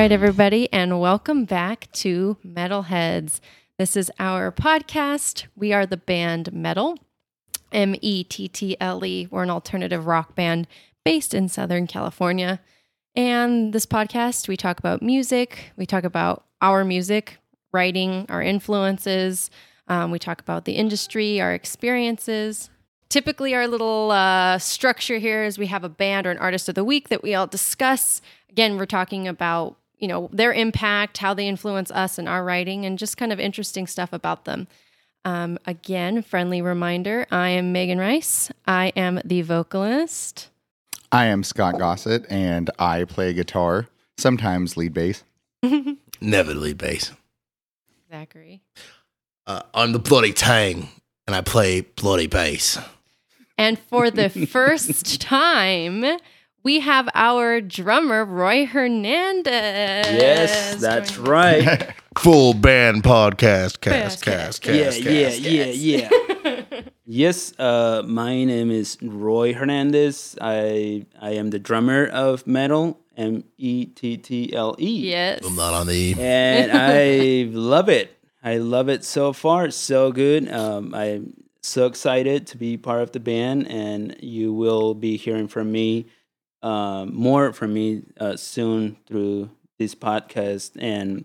right, everybody, and welcome back to Metalheads. This is our podcast. We are the band Metal, Mettle. We're an alternative rock band based in Southern California. And this podcast, we talk about music. We talk about our music, writing, our influences. We talk about the industry, our experiences. Typically, our little structure here is we have a band or an artist of the week that we all discuss. Again, we're talking about, you know, their impact, how they influence us in our writing, and just kind of interesting stuff about them. Again, friendly reminder, I am Megan Rice. I am the vocalist. I am Scott Gossett, and I play guitar, sometimes lead bass. Never lead bass. Zachary. I'm the Bloody Tang, and I play bloody bass. And for the first time, we have our drummer, Roy Hernandez. Yes, that's right. Full band podcast, cast. Yes, my name is Roy Hernandez. I am the drummer of Metal, Mettle. Yes. I'm not on the E. And I love it. I love it so far. So good. I'm so excited to be part of the band, and you will be hearing from me. More from me soon through this podcast, and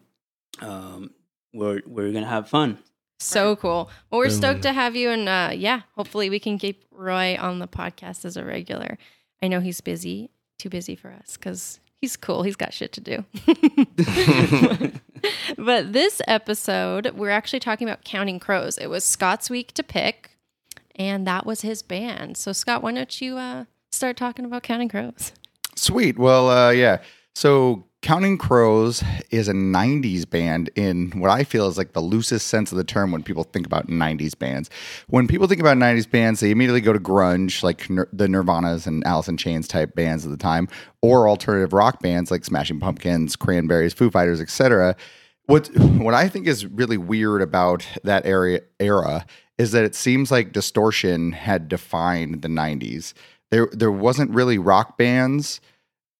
we're gonna have fun. So cool! Well, we're stoked to have you, and hopefully we can keep Roy on the podcast as a regular. I know he's busy, too busy for us, because he's cool. He's got shit to do. But this episode, we're actually talking about Counting Crows. It was Scott's week to pick, and that was his band. So, Scott, why don't you start talking about Counting Crows? Sweet. Well, So Counting Crows is a 90s band in what I feel is like the loosest sense of the term when people think about 90s bands. When people think about 90s bands, they immediately go to grunge, like the Nirvanas and Alice in Chains type bands at the time, or alternative rock bands like Smashing Pumpkins, Cranberries, Foo Fighters, etc. What I think is really weird about that era is that it seems like distortion had defined the 90s. There wasn't really rock bands,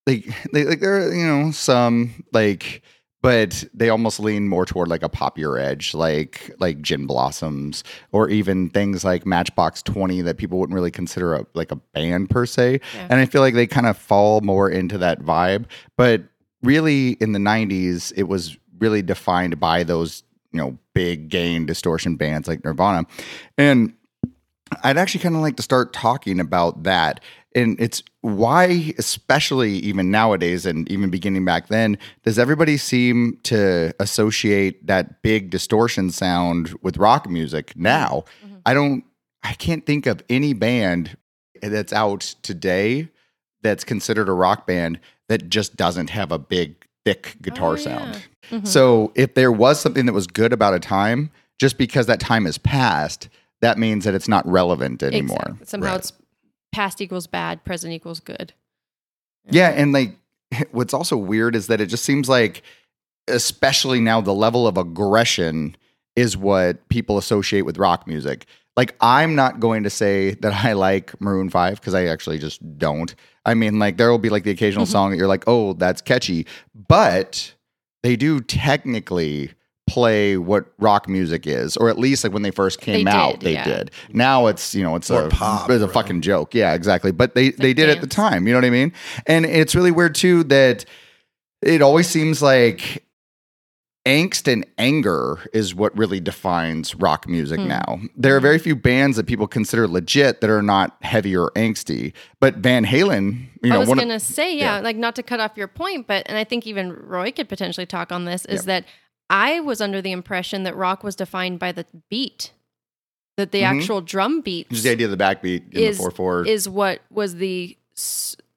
like there, you know, some like, but they almost lean more toward like a popular edge, like Gin Blossoms, or even things like Matchbox 20 that people wouldn't really consider a band per se. Yeah. And I feel like they kind of fall more into that vibe. But really, in the 90s, it was really defined by those, you know, big gain distortion bands like Nirvana, and I'd actually kind of like to start talking about that. And it's why, especially even nowadays and even beginning back then, does everybody seem to associate that big distortion sound with rock music now? Mm-hmm. I can't think of any band that's out today that's considered a rock band that just doesn't have a big, thick guitar sound. Mm-hmm. So if there was something that was good about a time, just because that time has passed, that means that it's not relevant anymore. Exactly. Somehow It's past equals bad, present equals good. Yeah. And like, what's also weird is that it just seems like, especially now, the level of aggression is what people associate with rock music. Like, I'm not going to say that I like Maroon 5 because I actually just don't. I mean, like, there will be like the occasional song that you're like, oh, that's catchy. But they do technically play what rock music is, or at least like when they first came out, they did. Now it's, you know, it's or a pop, it's a fucking joke. Yeah, exactly. But they did at the time, you know what I mean? And it's really weird too that it always seems like angst and anger is what really defines rock music now. There are very few bands that people consider legit that are not heavy or angsty. But Van Halen, like, not to cut off your point, but, and I think even Roy could potentially talk on this, is that I was under the impression that rock was defined by the beat, that the actual drum beat, just the idea of the backbeat in the 4/4, is what was the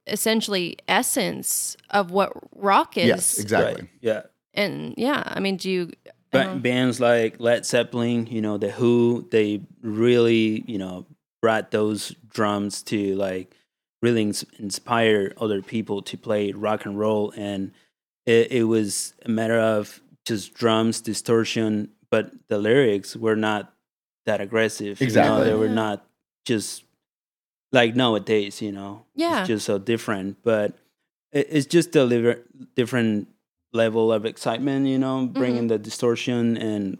essentially essence of what rock is. Yes, exactly. Right. Yeah, and I mean, bands like Led Zeppelin, you know, the Who, they really, you know, brought those drums to like really inspire other people to play rock and roll, and it was a matter of just drums, distortion, but the lyrics were not that aggressive. Exactly. You know, they were not just like nowadays, you know. Yeah. It's just so different, but it's just different level of excitement, you know, bringing the distortion and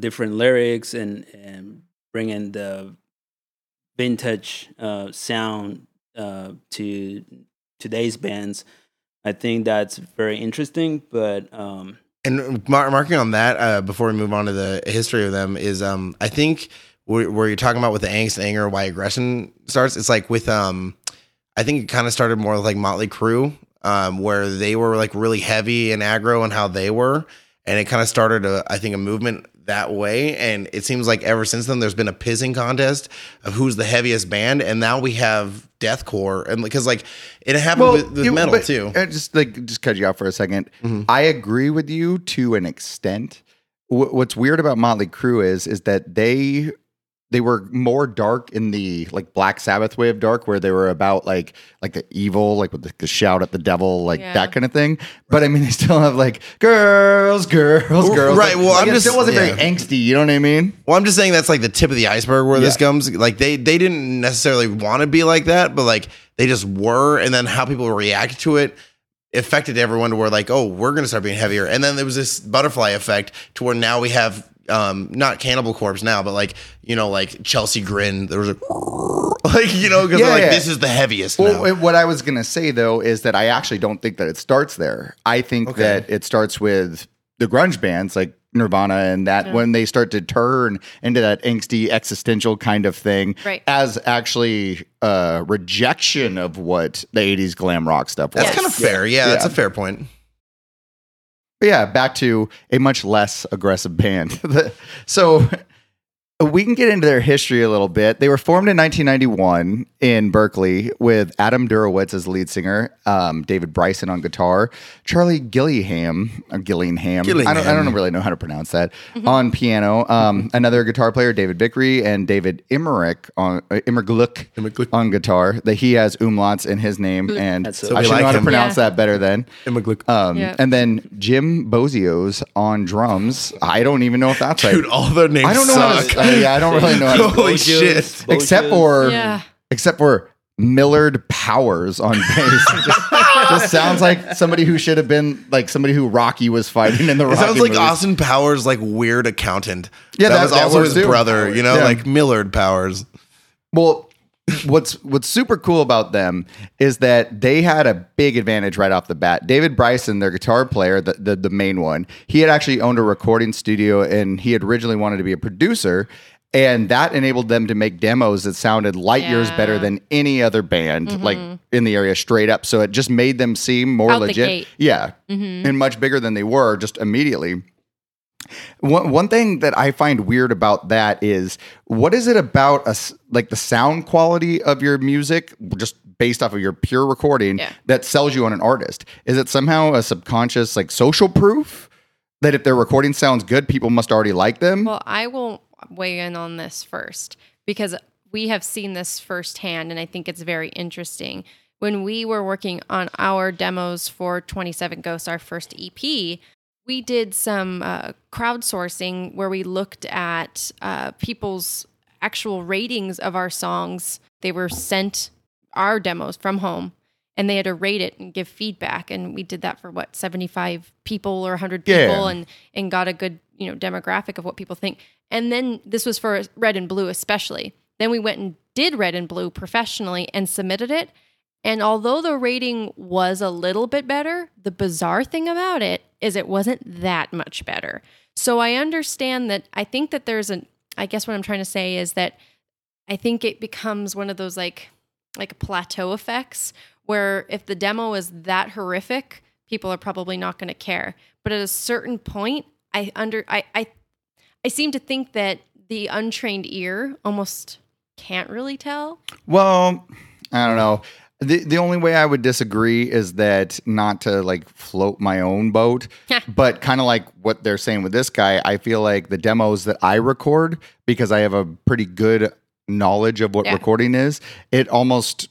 different lyrics and bringing the vintage sound to today's bands. I think that's very interesting, but... and marking on that, before we move on to the history of them, is I think where you're talking about with the angst, anger, why aggression starts, it's like with... I think it kind of started more like Motley Crue, where they were like really heavy and aggro and how they were. And it kind of started, I think, a movement that way. And it seems like ever since then, there's been a pissing contest of who's the heaviest band. And now we have deathcore. And because like it happened with metal too. Just cut you off for a second. Mm-hmm. I agree with you to an extent. What's weird about Motley Crue is that they were more dark in the like Black Sabbath way of dark, where they were about like the evil, like with the shout at the devil, like that kind of thing. But I mean, they still have like girls. Right. Well, I'm just, it wasn't very angsty. You know what I mean? Well, I'm just saying that's like the tip of the iceberg where this comes. Like they didn't necessarily want to be like that, but like they just were. And then how people react to it affected everyone to where like, oh, we're going to start being heavier. And then there was this butterfly effect to where now we have, not Cannibal Corpse now, but like, you know, like Chelsea Grin, there was a like, you know, because this is the heaviest. Well, now. What I was going to say though, is that I actually don't think that it starts there. I think that it starts with the grunge bands like Nirvana and that when they start to turn into that angsty existential kind of thing as actually a rejection of what the 80s glam rock stuff was. That's kind of fair. Yeah. That's a fair point. But yeah, back to a much less aggressive band. So we can get into their history a little bit. They were formed in 1991 in Berkeley with Adam Duritz as lead singer, David Bryson on guitar, Charlie Gillingham. I don't really know how to pronounce that, on piano, another guitar player, David Vickery, and David Immergluck on guitar. That he has umlauts in his name, and so I should know how to pronounce that better than Immergluck. And then Jim Bogios on drums. I don't even know if that's right. Dude, all their names I don't know suck. I don't really know. Holy shit! Except for Millard Powers on bass. just sounds like somebody who should have been like somebody who Rocky was fighting in the Rocky. It sounds like movies. Austin Powers, like weird accountant. Yeah, that was also his brother. Powers. You know, like Millard Powers. Well, what's super cool about them is that they had a big advantage right off the bat. David Bryson, their guitar player, the main one, he had actually owned a recording studio and he had originally wanted to be a producer, and that enabled them to make demos that sounded light years better than any other band like in the area straight up. So it just made them seem more legit. Yeah. Mm-hmm. And much bigger than they were just immediately. One thing that I find weird about that is, what is it about like the sound quality of your music, just based off of your pure recording, that sells you on an artist? Is it somehow a subconscious like social proof that if their recording sounds good, people must already like them? Well, I will weigh in on this first because we have seen this firsthand, and I think it's very interesting. When we were working on our demos for 27 Ghosts, our first EP, we did some crowdsourcing where we looked at people's actual ratings of our songs. They were sent our demos from home, and they had to rate it and give feedback. And we did that for, 75 people or 100 people and got a good demographic of what people think. And then this was for Red and Blue especially. Then we went and did Red and Blue professionally and submitted it. And although the rating was a little bit better, the bizarre thing about it is it wasn't that much better. So I understand that. I think that I guess what I'm trying to say is that I think it becomes one of those like plateau effects where if the demo is that horrific, people are probably not going to care. But at a certain point, I seem to think that the untrained ear almost can't really tell. Well, I don't know. The only way I would disagree is that, not to like float my own boat, but kind of like what they're saying with this guy, I feel like the demos that I record, because I have a pretty good knowledge of what recording is, it almost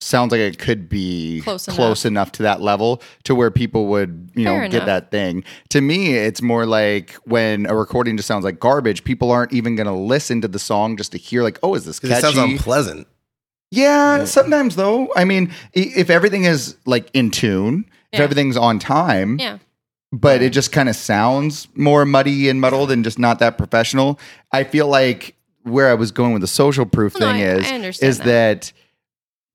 sounds like it could be close enough to that level to where people would, get that thing. To me, it's more like when a recording just sounds like garbage, people aren't even going to listen to the song just to hear like, oh, is this catchy? It sounds unpleasant. Yeah, sometimes though. I mean, if everything is like in tune if everything's on time. Yeah. But it just kind of sounds more muddy and muddled and just not that professional. I feel like where I was going with the social proof thing is that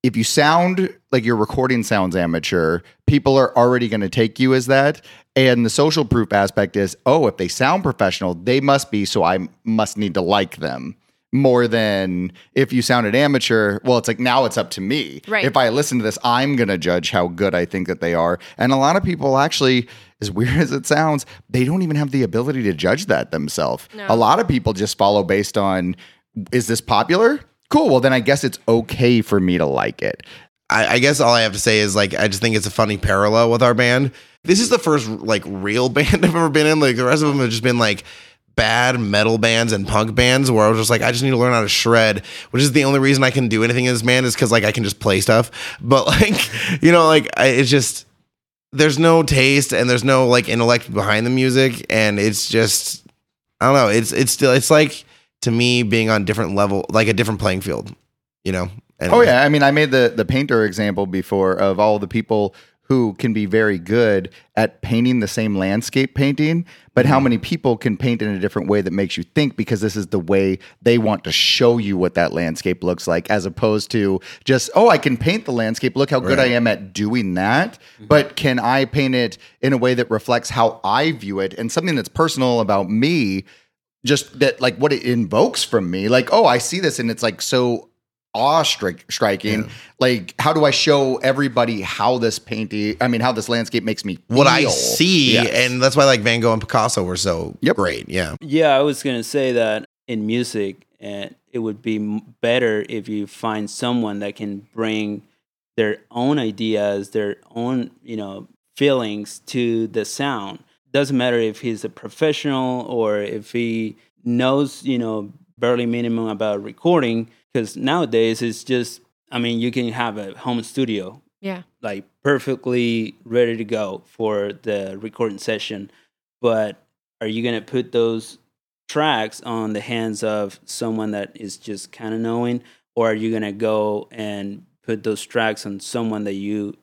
if you sound like your recording sounds amateur, people are already going to take you as that. And the social proof aspect is, oh, if they sound professional, they must be, so I must need to like them. More than if you sounded amateur, well, it's like now it's up to me. Right. If I listen to this, I'm going to judge how good I think that they are. And a lot of people actually, as weird as it sounds, they don't even have the ability to judge that themselves. No. A lot of people just follow based on, is this popular? Cool. Well, then I guess it's okay for me to like it. I guess all I have to say is, like, I just think it's a funny parallel with our band. This is the first, like, real band I've ever been in. Like, the rest of them have just been, like, bad metal bands and punk bands where I was just like, I just need to learn how to shred, which is the only reason I can do anything in this band is because, like, I can just play stuff. But, like, you know, like, it's just, there's no taste and there's no, like, intellect behind the music. And it's just, I don't know. It's still, it's like, to me, being on different level, like a different playing field, you know? Anyway. Oh yeah. I mean, I made the painter example before of all the people who can be very good at painting the same landscape painting, but how many people can paint in a different way that makes you think, because this is the way they want to show you what that landscape looks like, as opposed to just, oh, I can paint the landscape. Look how good I am at doing that. Mm-hmm. But can I paint it in a way that reflects how I view it and something that's personal about me, just that, like, what it invokes from me? Like, oh, I see this and it's, like, so awe-striking. Yeah. Like, how do I show everybody how this painting, I mean, how this landscape makes me feel? What I see, and that's why, like, Van Gogh and Picasso were so great. Yeah. Yeah, I was going to say that in music, it would be better if you find someone that can bring their own ideas, their own, you know, feelings to the sound. Doesn't matter if he's a professional or if he knows, you know, barely minimum about recording. Because nowadays it's just, I mean, you can have a home studio, like perfectly ready to go for the recording session. But are you going to put those tracks on the hands of someone that is just kind of knowing, or are you going to go and put those tracks on someone that you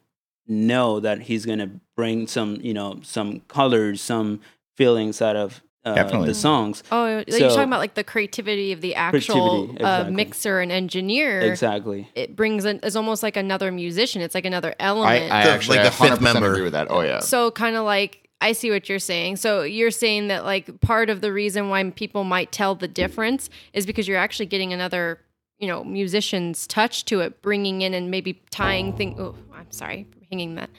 know that he's going to bring some, you know, some colors, some feelings out of the songs. Oh, so, you're talking about, like, the creativity of the actual mixer and engineer. Exactly. It brings in, it's almost like another musician. It's like another element. I actually, like, the fifth member. Agree with that. Oh, yeah. So kind of like, I see what you're saying. So you're saying that, like, part of the reason why people might tell the difference is because you're actually getting another, you know, musician's touch to it, bringing in and maybe tying things. Oh, I'm sorry for hanging that.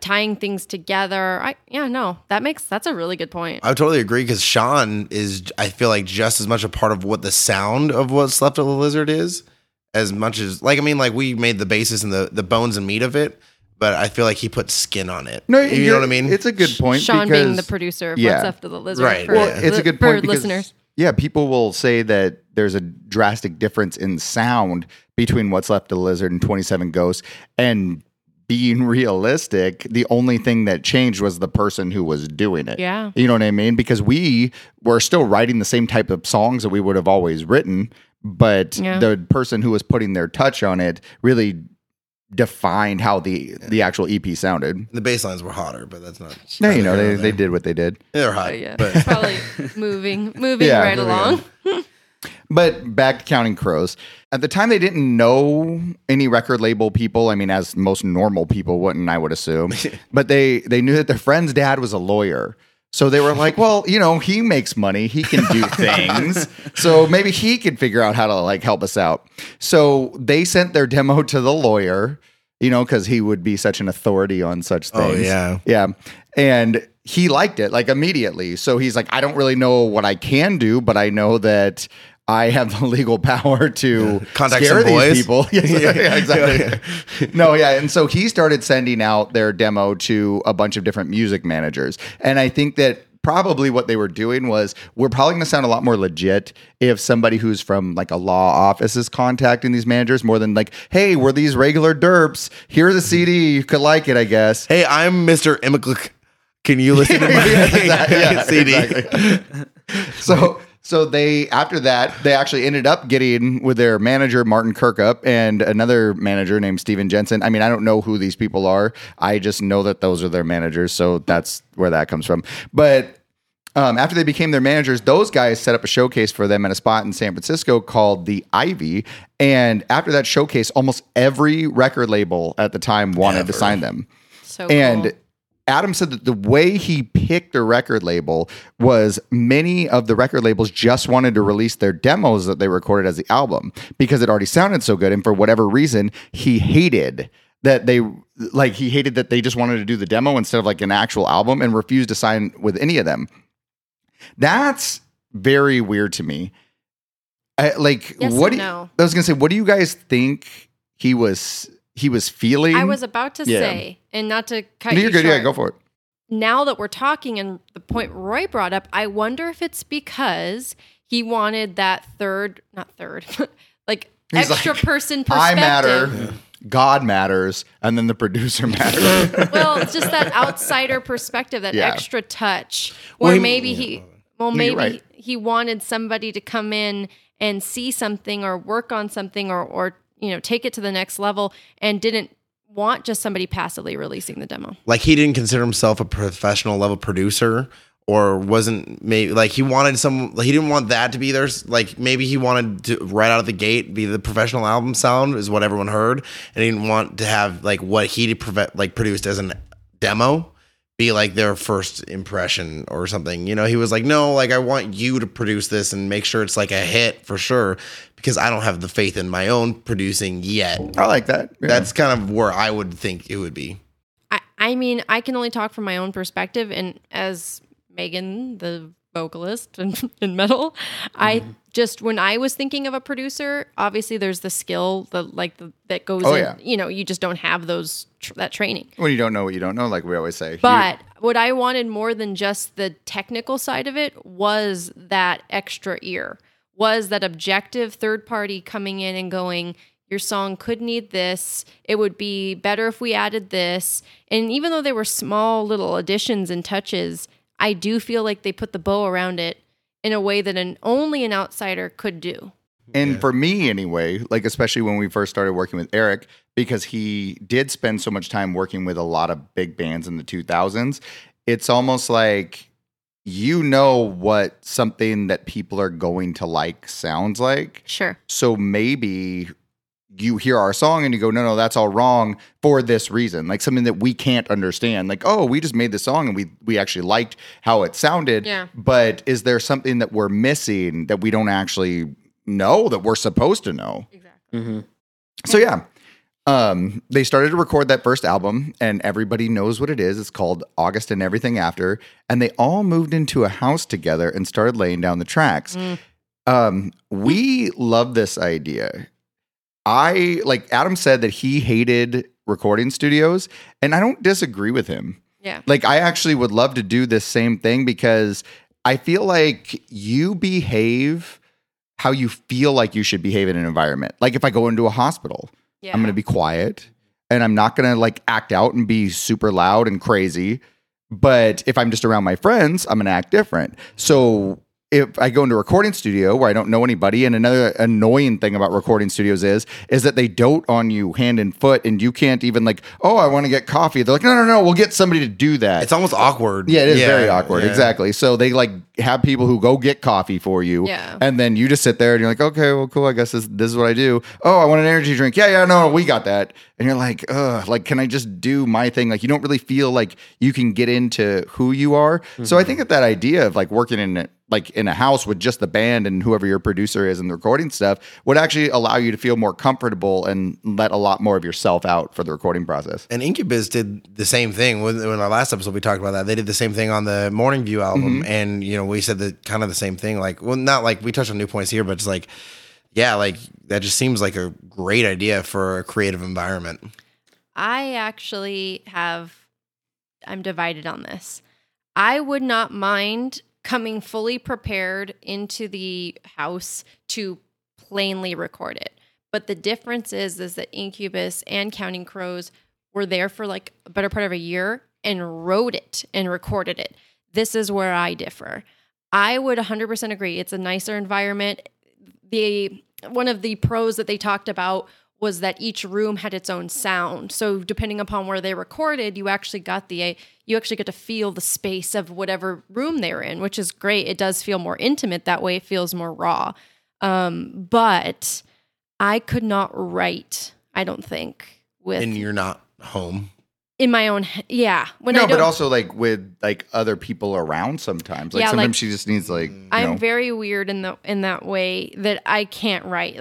Tying things together. That's a really good point. I totally agree, because Sean is, I feel like, just as much a part of what the sound of What's Left of the Lizard is, as much as, like, I mean, like, we made the basis and the bones and meat of it, but I feel like he put skin on it. No, you know what I mean? It's a good point. Sean being the producer of What's Left of the Lizard. Right. For, it's a good point for listeners. Yeah, people will say that there's a drastic difference in sound between What's Left of the Lizard and 27 Ghosts, and being realistic, the only thing that changed was the person who was doing it. Yeah. You know what I mean? Because we were still writing the same type of songs that we would have always written, but the person who was putting their touch on it really defined how the actual EP sounded. The bass lines were hotter, but that's not... No, you know, they did what they did. They're hot. Yeah. But. Probably moving right along. But back to Counting Crows. At the time, they didn't know any record label people. I mean, as most normal people wouldn't, I would assume. But they knew that their friend's dad was a lawyer. So they were like, well, you know, he makes money. He can do things. So maybe he could figure out how to, like, help us out. So they sent their demo to the lawyer, you know, because he would be such an authority on such things. Oh, yeah. Yeah. And he liked it, like, immediately. So he's like, I don't really know what I can do, but I know that I have the legal power to contact some boys. These people. Yeah, exactly. And so he started sending out their demo to a bunch of different music managers. And I think that probably what they were doing was, we're probably going to sound a lot more legit if somebody who's from, like, a law office is contacting these managers, more than, like, hey, we're these regular derps. Here's a CD. You could like it, I guess. Hey, I'm Mr. Immergluck. Can you listen to my CD? Exactly. So So they, after that, they actually ended up getting with their manager, Martin Kirkup, and another manager named Steven Jensen. I mean, I don't know who these people are. I just know that those are their managers. So that's where that comes from. But after they became their managers, those guys set up a showcase for them at a spot in San Francisco called The Ivy. And after that showcase, almost every record label at the time wanted to sign them. So and cool. Adam said that the way he picked a record label was many of the record labels just wanted to release their demos that they recorded as the album because it already sounded so good. And for whatever reason, he hated that they like he hated that they just wanted to do the demo instead of like an actual album and refused to sign with any of them. That's very weird to me. I was gonna say, what do you guys think he was feeling? I was about to say, and not to cut you short. Yeah, go for it. Now that we're talking and the point Roy brought up, I wonder if it's because he wanted that extra person perspective. I matter, God matters, and then the producer matters. Well, it's just that outsider perspective, that extra touch. Or maybe he wanted somebody to come in and see something or work on something or you know, take it to the next level and didn't want just somebody passively releasing the demo. Like he didn't consider himself a professional level producer or wasn't maybe like he wanted some, like he didn't want that to be there. Like maybe he wanted to right out of the gate be the professional album sound is what everyone heard. And he didn't want to have like what he produced as a demo be like their first impression or something. You know, he was like, no, like I want you to produce this and make sure it's like a hit for sure because I don't have the faith in my own producing yet. I like that. Yeah. That's kind of where I would think it would be. I mean, I can only talk from my own perspective. And as Megan, the vocalist in Metal, I just, when I was thinking of a producer, obviously there's the skill that goes in, you know, you just don't have those, that training. When you don't know what you don't know, like we always say. But what I wanted more than just the technical side of it was that extra ear, was that objective third party coming in and going, your song could need this. It would be better if we added this. And even though they were small little additions and touches, I do feel like they put the bow around it in a way that only an outsider could do. And for me anyway, like especially when we first started working with Eric, because he did spend so much time working with a lot of big bands in the 2000s, it's almost like you know what something that people are going to like sounds like. Sure. So maybe you hear our song and you go, no, that's all wrong for this reason. Like something that we can't understand. Like, oh, we just made the song and we actually liked how it sounded. Yeah. But is there something that we're missing that we don't actually know that we're supposed to know? Exactly. Mm-hmm. So they started to record that first album and everybody knows what it is. It's called August and Everything After. And they all moved into a house together and started laying down the tracks. Mm. We love this idea. Adam said that he hated recording studios, and I don't disagree with him. Yeah. Like, I actually would love to do this same thing because I feel like you behave how you feel like you should behave in an environment. Like, if I go into a hospital, I'm going to be quiet, and I'm not going to, like, act out and be super loud and crazy. But if I'm just around my friends, I'm going to act different. So if I go into a recording studio where I don't know anybody, and another annoying thing about recording studios is that they dote on you hand and foot, and you can't even like, oh, I want to get coffee. They're like, no, we'll get somebody to do that. It's almost awkward. Yeah, it is very awkward. Yeah. Exactly. So they like have people who go get coffee for you, and then you just sit there and you're like, okay, well, cool. I guess this is what I do. Oh, I want an energy drink. Yeah, no, we got that. And you're like, ugh, like, can I just do my thing? Like, you don't really feel like you can get into who you are. Mm-hmm. So I think that idea of like working in a house with just the band and whoever your producer is and the recording stuff would actually allow you to feel more comfortable and let a lot more of yourself out for the recording process. And Incubus did the same thing. When our last episode, we talked about that. They did the same thing on the Morning View album. Mm-hmm. And, you know, we said the kind of the same thing. Like, well, not like we touched on new points here, but it's like, yeah, like that just seems like a great idea for a creative environment. I actually I'm divided on this. I would not mind coming fully prepared into the house to plainly record it. But the difference is that Incubus and Counting Crows were there for like a better part of a year and wrote it and recorded it. This is where I differ. I would 100% agree. It's a nicer environment. One of the pros that they talked about was that each room had its own sound. So depending upon where they recorded, you actually get to feel the space of whatever room they were in, which is great. It does feel more intimate that way. It feels more raw. But I could not write, I don't think. And you're not home? In my own, yeah. But also with other people around sometimes. Sometimes she just needs I'm very weird in that way that I can't write.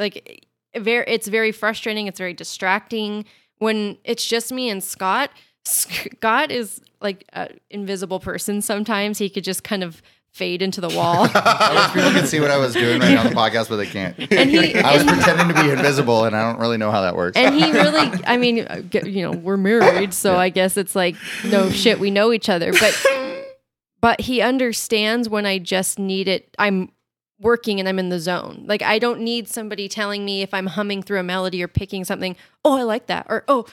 It's very frustrating. It's very distracting when it's just me and Scott. Scott is like an invisible person. Sometimes he could just kind of fade into the wall. I wish people could see what I was doing right now on the podcast, but they can't. I was pretending to be invisible, and I don't really know how that works. And he really, we're married, so I guess it's like, no shit, we know each other. But he understands when I just need it. I'm working and I'm in the zone. I don't need somebody telling me if I'm humming through a melody or picking something. Oh, I like that. Or, oh,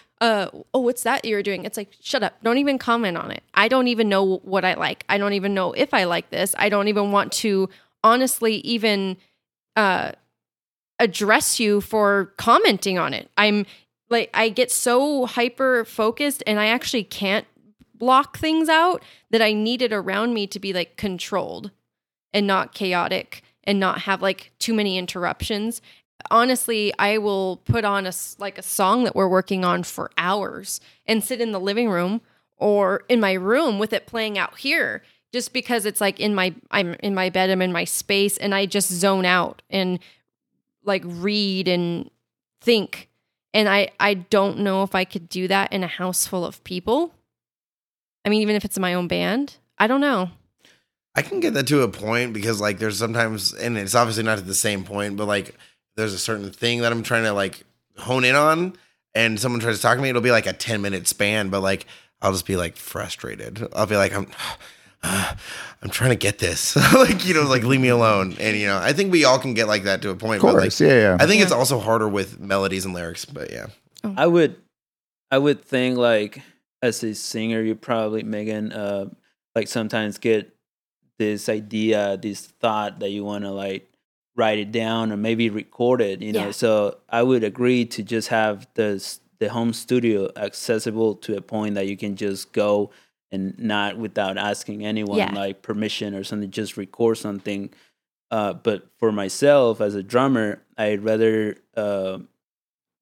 what's that you're doing? It's like, shut up. Don't even comment on it. I don't even know what I like. I don't even know if I like this. I don't even want to honestly even address you for commenting on it. I get so hyper focused and I actually can't block things out that I need it around me to be controlled and not chaotic and not have too many interruptions. Honestly, I will put on a song that we're working on for hours and sit in the living room or in my room with it playing out here, just because it's I'm in my bed, I'm in my space, and I just zone out and read and think. And I don't know if I could do that in a house full of people. I mean, even if it's my own band, I don't know. I can get that to a point because there's sometimes, and it's obviously not at the same point, but there's a certain thing that I'm trying to hone in on, and someone tries to talk to me, it'll be a 10-minute span, but I'll just be frustrated. I'll be I'm trying to get this, leave me alone. And I think we all can get that to a point. Of course, yeah. I think it's also harder with melodies and lyrics, but yeah. I would think as a singer, you probably Megan sometimes get this idea, this thought that you want to write it down or maybe record it, Yeah. So I would agree to just have the home studio accessible to a point that you can just go and not without asking anyone permission or something, just record something. But for myself as a drummer, I'd rather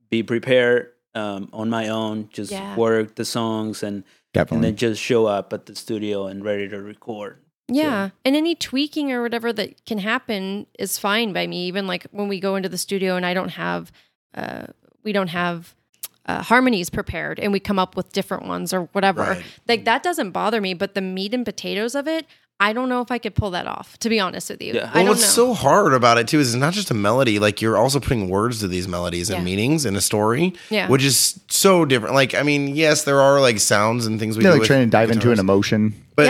be prepared on my own, just work the songs and then just show up at the studio and ready to record. Yeah. And any tweaking or whatever that can happen is fine by me. Even when we go into the studio and I don't have, we don't have harmonies prepared and we come up with different ones or whatever. Right. That doesn't bother me, but the meat and potatoes of it, I don't know if I could pull that off, to be honest with you. Yeah. What's so hard about it too is it's not just a melody. You're also putting words to these melodies and meanings in a story, which is so different. Yes, there are sounds and things we do trying to dive into an emotion, but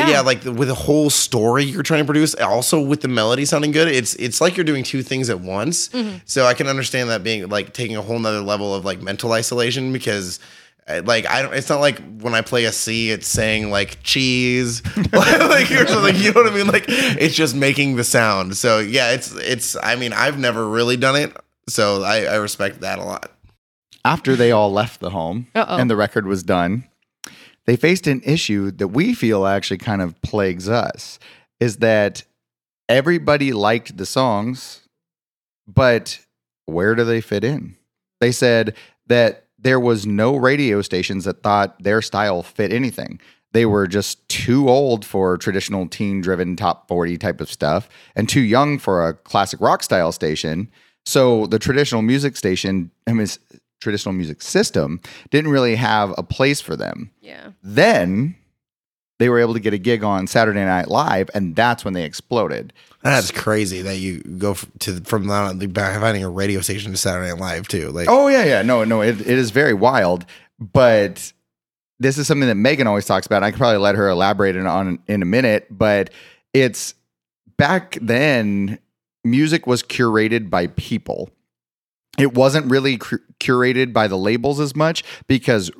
with a whole story you're trying to produce, also with the melody sounding good, it's you're doing two things at once. Mm-hmm. So I can understand that being taking a whole nother level of mental isolation because. It's not when I play a C, it's saying cheese, or something. You know what I mean? It's just making the sound. So yeah, it's. I mean, I've never really done it, so I respect that a lot. After they all left the home and the record was done, they faced an issue that we feel actually kind of plagues us: is that everybody liked the songs, but where do they fit in? They said that. There was no radio stations that thought their style fit anything. They were just too old for traditional teen-driven top 40 type of stuff and too young for a classic rock style station. So the traditional music system didn't really have a place for them. Yeah. Then they were able to get a gig on Saturday Night Live, and that's when they exploded. That's crazy that you go finding a radio station to Saturday Night Live too. No, it is very wild. But this is something that Megan always talks about. I could probably let her elaborate on in a minute. But it's back then, music was curated by people. It wasn't really curated by the labels as much because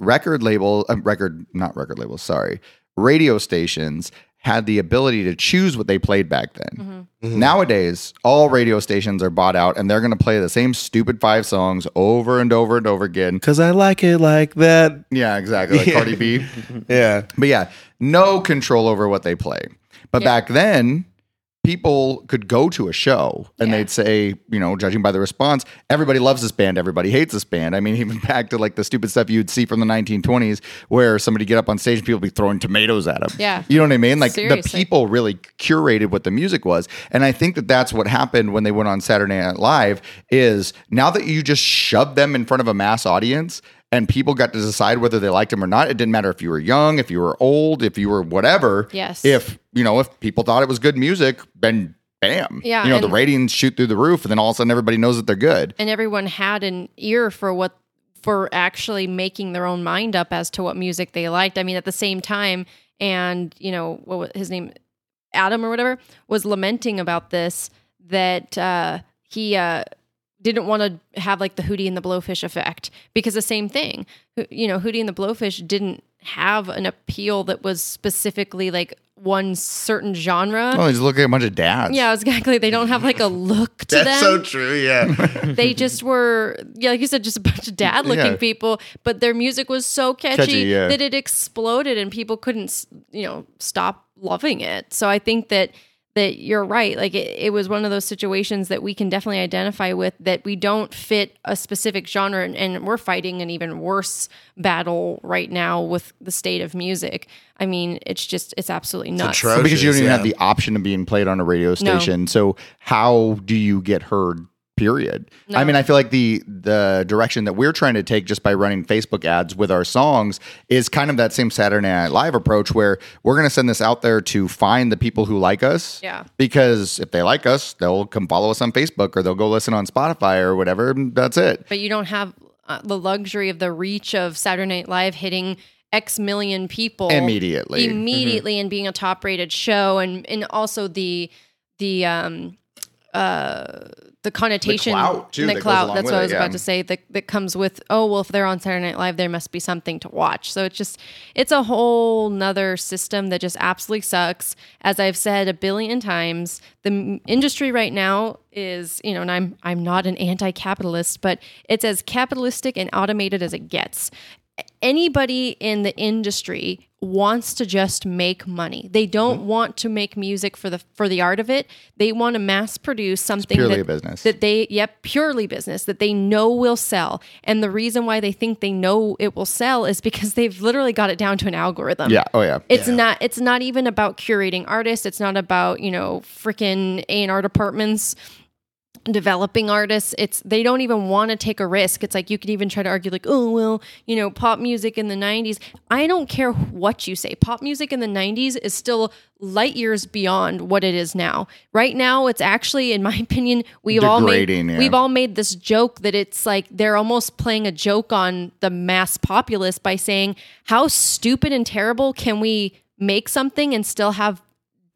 radio stations had the ability to choose what they played back then. Mm-hmm. Mm-hmm. Nowadays, all radio stations are bought out and they're going to play the same stupid 5 songs over and over and over again. Because I like it like that. Yeah, exactly. Like Cardi B. Yeah. But yeah, no control over what they play. But back then, people could go to a show and they'd say, you know, judging by the response, everybody loves this band, everybody hates this band. I mean, even back to like the stupid stuff you'd see from the 1920s where somebody get up on stage and people be throwing tomatoes at them. Yeah. You know what I mean? Like the people really curated what the music was. And I think that that's what happened when they went on Saturday Night Live is now that you just shoved them in front of a mass audience and people got to decide whether they liked them or not. It didn't matter if you were young, if you were old, if you were whatever. Yes. If, you know, if people thought it was good music, then bam. Yeah. You know, the ratings shoot through the roof and then all of a sudden everybody knows that they're good. And everyone had an ear for for actually making their own mind up as to what music they liked. I mean, at the same time, and, you know, what was his name? Adam or whatever was lamenting about this, that he didn't want to have like the Hootie and the Blowfish effect because the same thing, you know, Hootie and the Blowfish didn't have an appeal that was specifically like one certain genre. Oh, he's looking at a bunch of dads. Yeah, exactly. They don't have like a look to That's them. That's so true. Yeah. They just were, yeah, like you said, just a bunch of dad looking people, but their music was so catchy that it exploded and people couldn't, you know, stop loving it. So I think that you're right. Like it was one of those situations that we can definitely identify with, that we don't fit a specific genre and we're fighting an even worse battle right now with the state of music. I mean, it's absolutely nuts. Atrocious, because you don't even have the option of being played on a radio station. No. So how do you get heard? Period. No. I mean, I feel like the direction that we're trying to take just by running Facebook ads with our songs is kind of that same Saturday Night Live approach where we're going to send this out there to find the people who like us. Yeah. Because if they like us, they'll come follow us on Facebook or they'll go listen on Spotify or whatever. And that's it. But you don't have the luxury of the reach of Saturday Night Live hitting X million people immediately mm-hmm. and being a top rated show. And also the connotation, the clout, that's what I was about to say, that comes with, oh, well, if they're on Saturday Night Live, there must be something to watch. So it's a whole nother system that just absolutely sucks. As I've said a billion times, the industry right now is, you know, and I'm not an anti-capitalist, but it's as capitalistic and automated as it gets. Anybody in the industry wants to just make money. They don't want to make music for the art of it. They want to mass produce something purely business that they know will sell. And the reason why they think they know it will sell is because they've literally got it down to an algorithm. Yeah. Oh yeah. It's not even about curating artists. It's not about, you know, freaking A&R departments developing artists. They don't even want to take a risk. It's like, you could even try to argue like, oh, well, you know, pop music in the 90s. I don't care what you say. Pop music in the 90s is still light years beyond what it is now. Right now, it's actually, in my opinion, we've all made this joke that it's like they're almost playing a joke on the mass populace by saying, how stupid and terrible can we make something and still have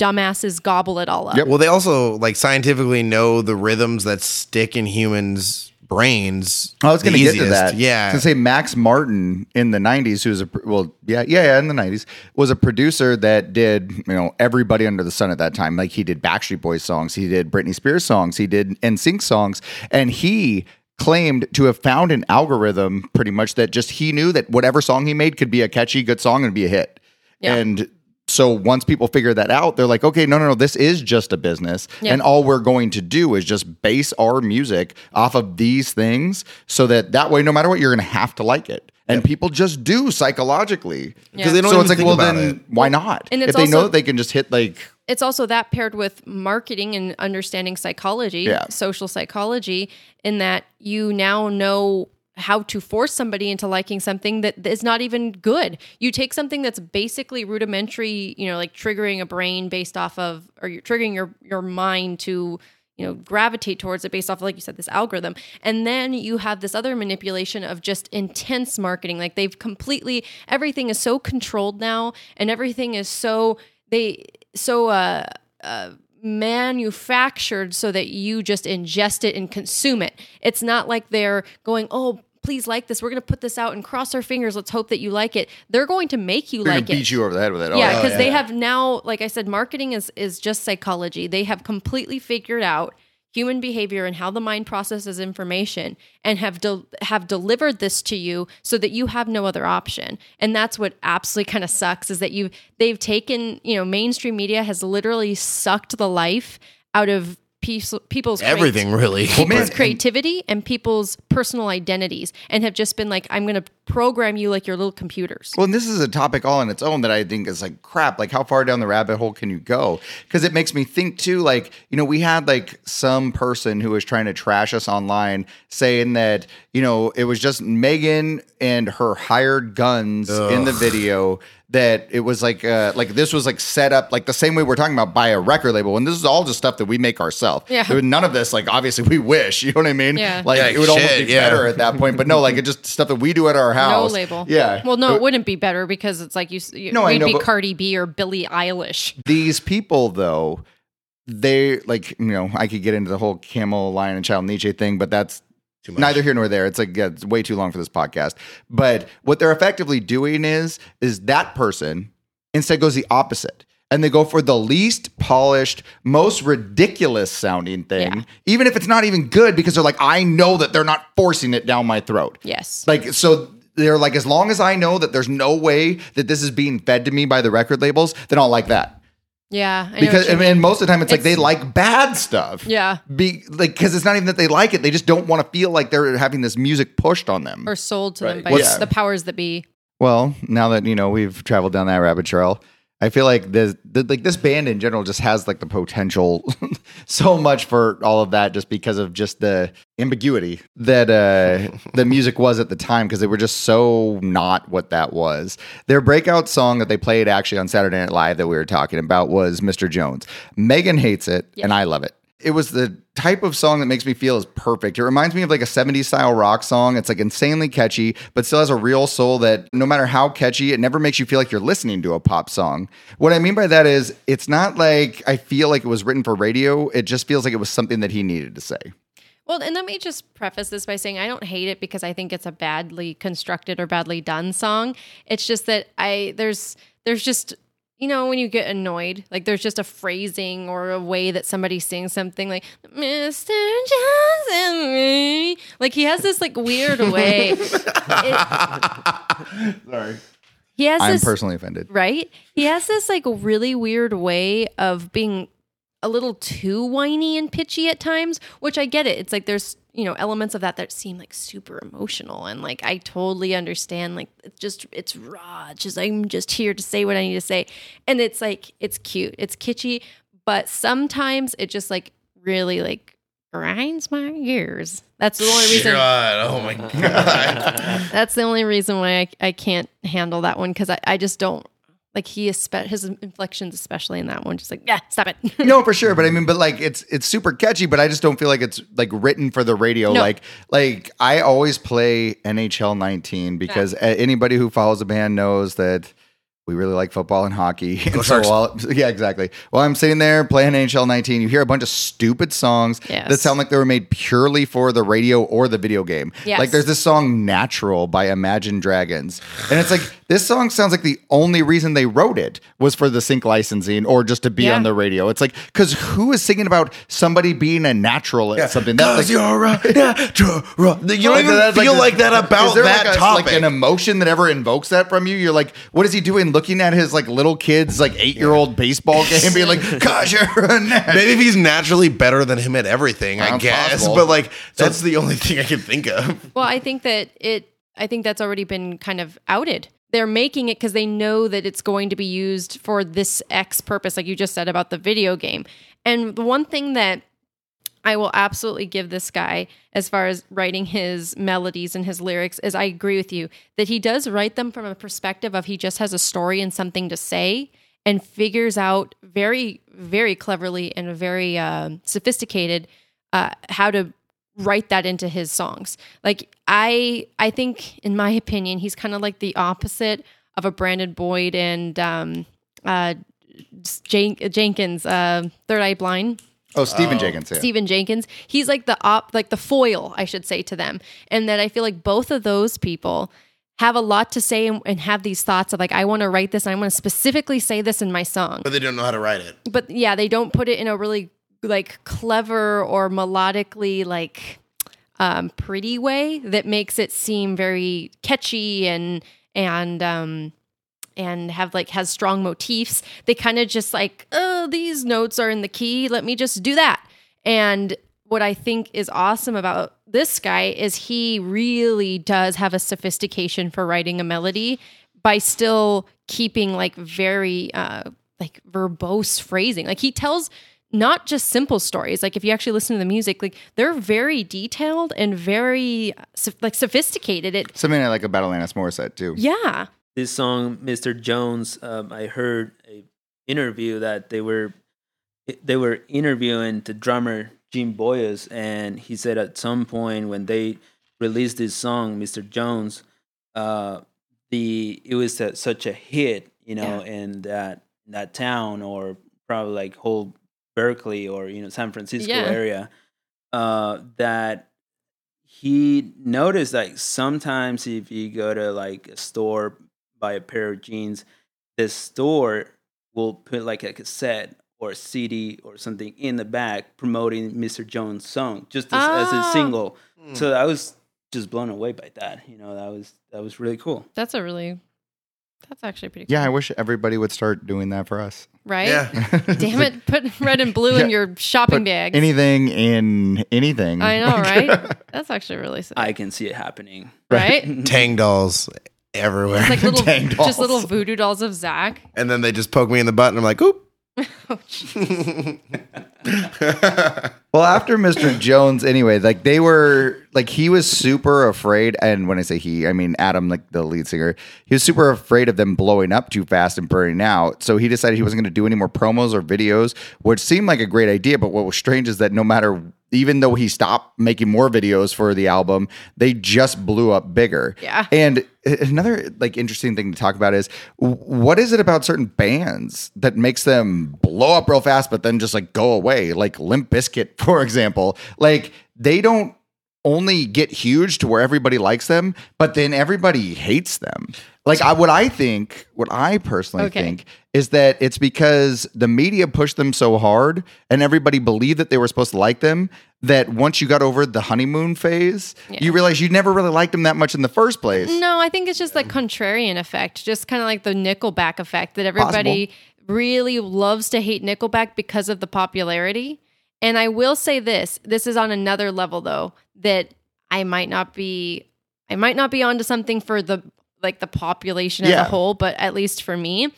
dumbasses gobble it all up. Yep. Well, they also like scientifically know the rhythms that stick in humans' brains. I was going to get to that. Yeah. I was going to say Max Martin in the 90s, who was in the 90s, was a producer that did, you know, everybody under the sun at that time. Like he did Backstreet Boys songs, he did Britney Spears songs, he did NSYNC songs, and he claimed to have found an algorithm pretty much that just he knew that whatever song he made could be a catchy, good song and be a hit. Yeah. And so once people figure that out, they're like, okay, no, this is just a business. Yeah. And all we're going to do is just base our music off of these things so that way, no matter what, you're going to have to like it. And people just do psychologically. Yeah. They don't so it's like, well, then why not? And if they know that they can just hit like... It's also that paired with marketing and understanding psychology, social psychology, in that you now know how to force somebody into liking something that is not even good. You take something that's basically rudimentary, you know, like triggering a brain based off of, or you're triggering your mind to, you know, gravitate towards it based off of, like you said, this algorithm. And then you have this other manipulation of just intense marketing. Like they've completely, everything is so controlled now and everything is so manufactured so that you just ingest it and consume it. It's not like they're going, oh, please like this. We're going to put this out and cross our fingers. Let's hope that you like it. They're going to make you like it. They're going to beat you over the head with that. Yeah, because they have now, like I said, marketing is just psychology. They have completely figured out human behavior and how the mind processes information, and have delivered this to you so that you have no other option. And that's what absolutely kind of sucks, is that they've taken, you know, mainstream media has literally sucked the life out of people's everything, people's creativity and people's personal identities, and have just been like, I'm going to program you like your little computers. Well, and this is a topic all on its own that I think is like, crap, like how far down the rabbit hole can you go? Because it makes me think too, like, you know, we had like some person who was trying to trash us online saying that, you know, it was just Megan and her hired guns in the video, that it was like this was like set up like the same way we're talking about by a record label, and this is all just stuff that we make ourselves. Yeah. None of this, like, obviously we wish, you know what I mean? Yeah. Like it would almost be better at that point, but no, like it just stuff that we do at our house. No label. Yeah. Well, no, it wouldn't be better because it's like we'd be Cardi B or Billie Eilish. These people though, they like, you know, I could get into the whole Camel, Lion, and Child Nietzsche thing, but that's too much. Neither here nor there. It's like it's way too long for this podcast. But what they're effectively doing is that person instead goes the opposite, and they go for the least polished, most ridiculous sounding thing, even if it's not even good, because they're like, I know that they're not forcing it down my throat. Yes. Like, so they're like, as long as I know that there's no way that this is being fed to me by the record labels, then I'll like that. Yeah. Because and most of the time it's like they like bad stuff. Yeah. Because it's not even that they like it. They just don't want to feel like they're having this music pushed on them. Or sold to them by the powers that be. Well, now that, you know, we've traveled down that rabbit trail, I feel like this band in general just has like the potential so much for all of that, just because of just the ambiguity that the music was at the time, because they were just so not what that was. Their breakout song that they played actually on Saturday Night Live that we were talking about was Mr. Jones. Megan hates it, and I love it. It was the type of song that makes me feel is perfect. It reminds me of like a 70s style rock song. It's like insanely catchy, but still has a real soul that no matter how catchy, it never makes you feel like you're listening to a pop song. What I mean by that is it's not like I feel like it was written for radio. It just feels like it was something that he needed to say. Well, and let me just preface this by saying I don't hate it because I think it's a badly constructed or badly done song. It's just that there's just... You know, when you get annoyed, like there's just a phrasing or a way that somebody sings something like, Mr. Johnson, like he has this like weird way. Sorry. I'm personally offended. Right? He has this like really weird way of being a little too whiny and pitchy at times, which I get it. It's like there's, you know, elements of that seem like super emotional, and like I totally understand. Like it's raw. It's just I'm just here to say what I need to say, and it's like it's cute, it's kitschy, but sometimes it just like really like grinds my gears. That's the only reason. God, oh my god. That's the only reason why I can't handle that one, because I just don't. Like his inflections, especially in that one, just like, yeah, stop it. No, for sure. But I mean, but like, it's super catchy, but I just don't feel like it's like written for the radio. No. Like I always play NHL 19 because anybody who follows the band knows that we really like football and hockey. And so yeah, exactly. While I'm sitting there playing NHL 19, you hear a bunch of stupid songs that sound like they were made purely for the radio or the video game. Yes. Like there's this song Natural by Imagine Dragons. And it's like, this song sounds like the only reason they wrote it was for the sync licensing or just to be on the radio. It's like, because who is singing about somebody being a natural at something? That's like, you're a natural. You don't even feel like that about that topic. Like an emotion that ever invokes that from you. You're like, what is he doing? Looking at his like little kid's like 8-year-old baseball game, being like, "Gosh, you're a natural." Maybe if he's naturally better than him at everything, I guess. Possible. But like, that's the only thing I can think of. Well, I think that's already been kind of outed. They're making it because they know that it's going to be used for this X purpose, like you just said about the video game. And the one thing that I will absolutely give this guy as far as writing his melodies and his lyrics is I agree with you that he does write them from a perspective of he just has a story and something to say and figures out very, very cleverly and very sophisticated how to write that into his songs. Like I think, in my opinion, he's kind of like the opposite of a Brandon Boyd and Jenkins, Third Eye Blind. Oh, Steven Jenkins. Yeah. Steven Jenkins. He's like the foil, I should say, to them. And that I feel like both of those people have a lot to say and have these thoughts of like, I want to write this. And I want to specifically say this in my song. But they don't know how to write it. But yeah, they don't put it in a really like clever or melodically like pretty way that makes it seem very catchy and have like has strong motifs. They kind of just like, oh, these notes are in the key. Let me just do that. And what I think is awesome about this guy is he really does have a sophistication for writing a melody by still keeping like very like verbose phrasing. Like he tells not just simple stories. Like if you actually listen to the music, like they're very detailed and very like sophisticated. It something I like about Alanis Morissette too. Yeah. This song, Mr. Jones, I heard an interview that they were interviewing the drummer Jim Bogios, and he said at some point when they released this song, Mr. Jones, it was such a hit, you know, in that town or probably like whole Berkeley or San Francisco area, that. He noticed like sometimes if you go to like a store, buy a pair of jeans, the store will put like a cassette or a CD or something in the back promoting Mr. Jones' song just as a single. Mm. So I was just blown away by that. That was really cool. That's actually pretty cool. Yeah, I wish everybody would start doing that for us. Right? Yeah. Damn it, put red and blue in your shopping bag. Anything in anything. I know, right? That's actually really sick. I can see it happening. Right? Tang dolls everywhere. It's like little, just little voodoo dolls of Zach. And then they just poke me in the butt and I'm like, oop. Oh, well, after Mr. Jones, anyway, like they were like he was super afraid. And when I say he, I mean Adam, like the lead singer, he was super afraid of them blowing up too fast and burning out. So he decided he wasn't going to do any more promos or videos, which seemed like a great idea. But what was strange is that no matter, even though he stopped making more videos for the album, they just blew up bigger. Yeah. And another like interesting thing to talk about is what is it about certain bands that makes them blow up real fast, but then just like go away? Like Limp Bizkit, for example, like they don't only get huge to where everybody likes them, but then everybody hates them. Like what I personally think is that it's because the media pushed them so hard and everybody believed that they were supposed to like them that once you got over the honeymoon phase, you realize you never really liked them that much in the first place. No, I think it's just like contrarian effect, just kind of like the Nickelback effect that everybody really loves to hate Nickelback because of the popularity. And I will say this is on another level though, that I might not be onto something for the population as a whole, but at least for me,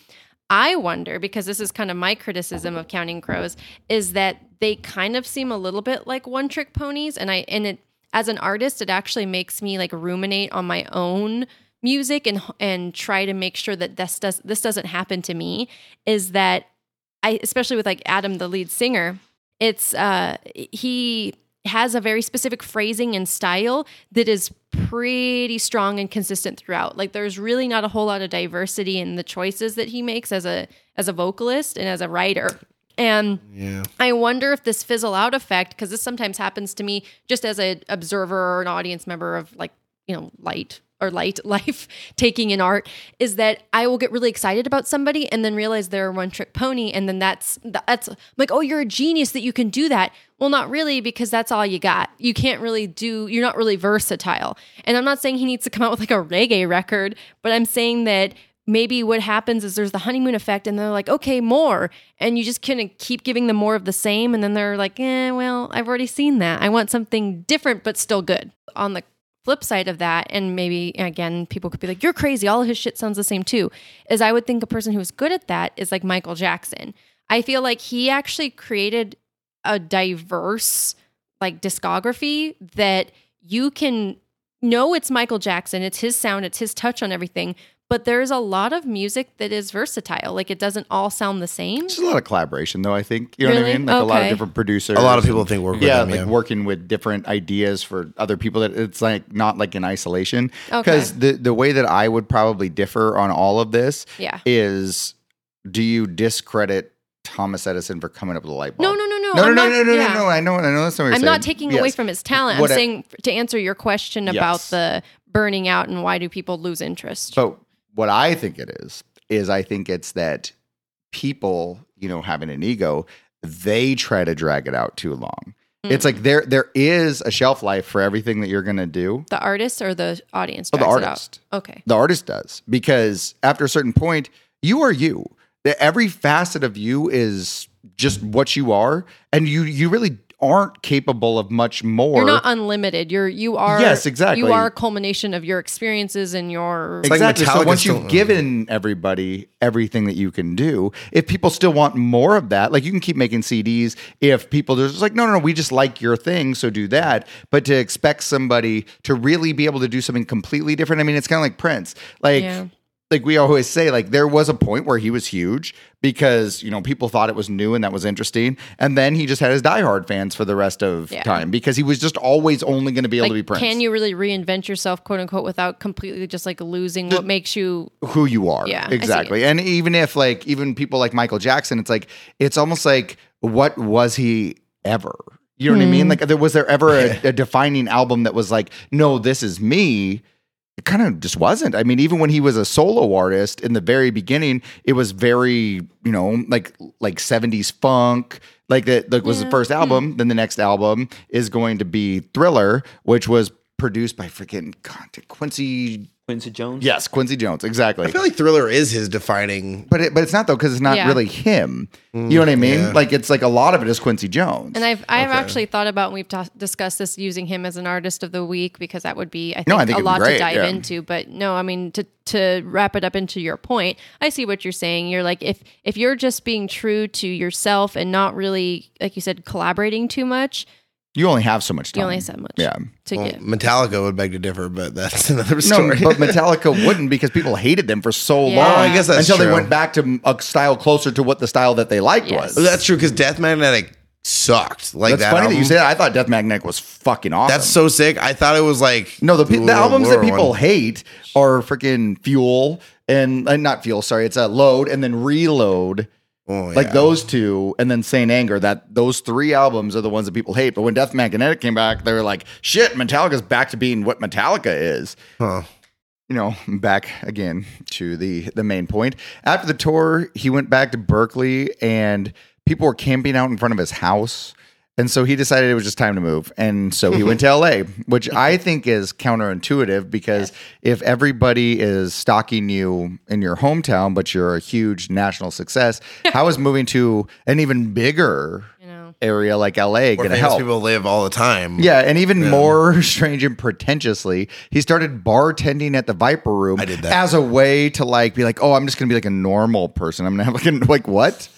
I wonder, because this is kind of my criticism of Counting Crows, is that they kind of seem a little bit like one-trick ponies, and as an artist, it actually makes me like ruminate on my own music and try to make sure that this doesn't happen to me. Is that I, especially with like Adam, the lead singer, it's he has a very specific phrasing and style that is pretty strong and consistent throughout. Like there's really not a whole lot of diversity in the choices that he makes as a vocalist and as a writer. And I wonder if this fizzle out effect, because this sometimes happens to me just as an observer or an audience member of like, light life taking in art, is that I will get really excited about somebody and then realize they're a one-trick pony, and then that's I'm like, oh, you're a genius that you can do that. Well, not really, because that's all you got. You can't really you're not really versatile. And I'm not saying he needs to come out with like a reggae record, but I'm saying that maybe what happens is there's the honeymoon effect and they're like, okay, more. And you just kind of keep giving them more of the same, and then they're like, well, I've already seen that. I want something different but still good. On the flip side of that, and maybe again people could be like, you're crazy, all of his shit sounds the same too, is I would think a person who's good at that is like Michael Jackson. I feel like he actually created a diverse like discography that you can know it's Michael Jackson, it's his sound, it's his touch on everything, but there's a lot of music that is versatile. Like it doesn't all sound the same. It's a lot of collaboration though, I think. You know what I mean? Like a lot of different producers. A lot of people think working with different ideas for other people, that it's like not like in isolation. Because the way that I would probably differ on all of this is, do you discredit Thomas Edison for coming up with a light bulb? No. No. I know that's what you're saying. I'm not taking away from his talent. I'm saying to answer your question about the burning out and why do people lose interest. So what I think it is I think it's that people, having an ego, they try to drag it out too long. It's like there is a shelf life for everything that you're going to do. The artist or the audience? Oh, the artist. Okay. The artist does. Because after a certain point, you are you. Every facet of you is just what you are. And you really aren't capable of much more. You're not unlimited. You are. Yes, exactly. You are a culmination of your experiences and your... Exactly. So once you've given everybody everything that you can do, if people still want more of that, like you can keep making CDs if people are just like, no, we just like your thing, so do that. But to expect somebody to really be able to do something completely different, I mean, it's kind of like Prince. Like we always say, like there was a point where he was huge because, people thought it was new and that was interesting. And then he just had his diehard fans for the rest of time because he was just always only going to be able to be Prince. Can you really reinvent yourself, quote unquote, without completely just losing what makes you who you are? Yeah, exactly. And even if even people like Michael Jackson, it's almost like, what was he ever? You know what I mean? Like was there ever a defining album that was like, no, this is me? It kind of just wasn't. I mean, even when he was a solo artist in the very beginning, it was very, like 70s funk, like that was the first album. Then the next album is going to be Thriller, which was produced by freaking Quincy Jones. Yes, Quincy Jones. Exactly. I feel like Thriller is his defining. But it's not, though, because it's not really him. You know what I mean? Yeah. Like it's like a lot of it is Quincy Jones. And I've actually thought about, and we've discussed this, using him as an artist of the week, because that would be, I think a lot to dive into. But no, I mean, to wrap it up into your point, I see what you're saying. You're like, if you're just being true to yourself and not really, like you said, collaborating too much, you only have so much time. You only have so much to give. Metallica would beg to differ, but that's another story. No, but Metallica wouldn't, because people hated them for so long. I guess that's until they went back to a style closer to what the style that they liked was. That's true, because Death Magnetic sucked. Like, that's funny that you say that. I thought Death Magnetic was fucking awesome. That's so sick. I thought it was like... No, the albums that people hate are freaking Fuel and not Fuel, sorry. It's Load and then Reload. Oh, yeah. Like those two, and then Saint Anger. Those three albums are the ones that people hate. But when Death Magnetic came back, they were like, "Shit, Metallica's back to being what Metallica is." Huh. Back again to the main point. After the tour, he went back to Berkeley, and people were camping out in front of his house, and so he decided it was just time to move, and so he went to L.A., which I think is counterintuitive, because if everybody is stalking you in your hometown, but you're a huge national success, how is moving to an even bigger area like L.A. going to help? People live all the time. Yeah, and even more strange and pretentiously, he started bartending at the Viper Room. I did that as a way to be like, oh, I'm just going to be like a normal person. I'm going to have like what?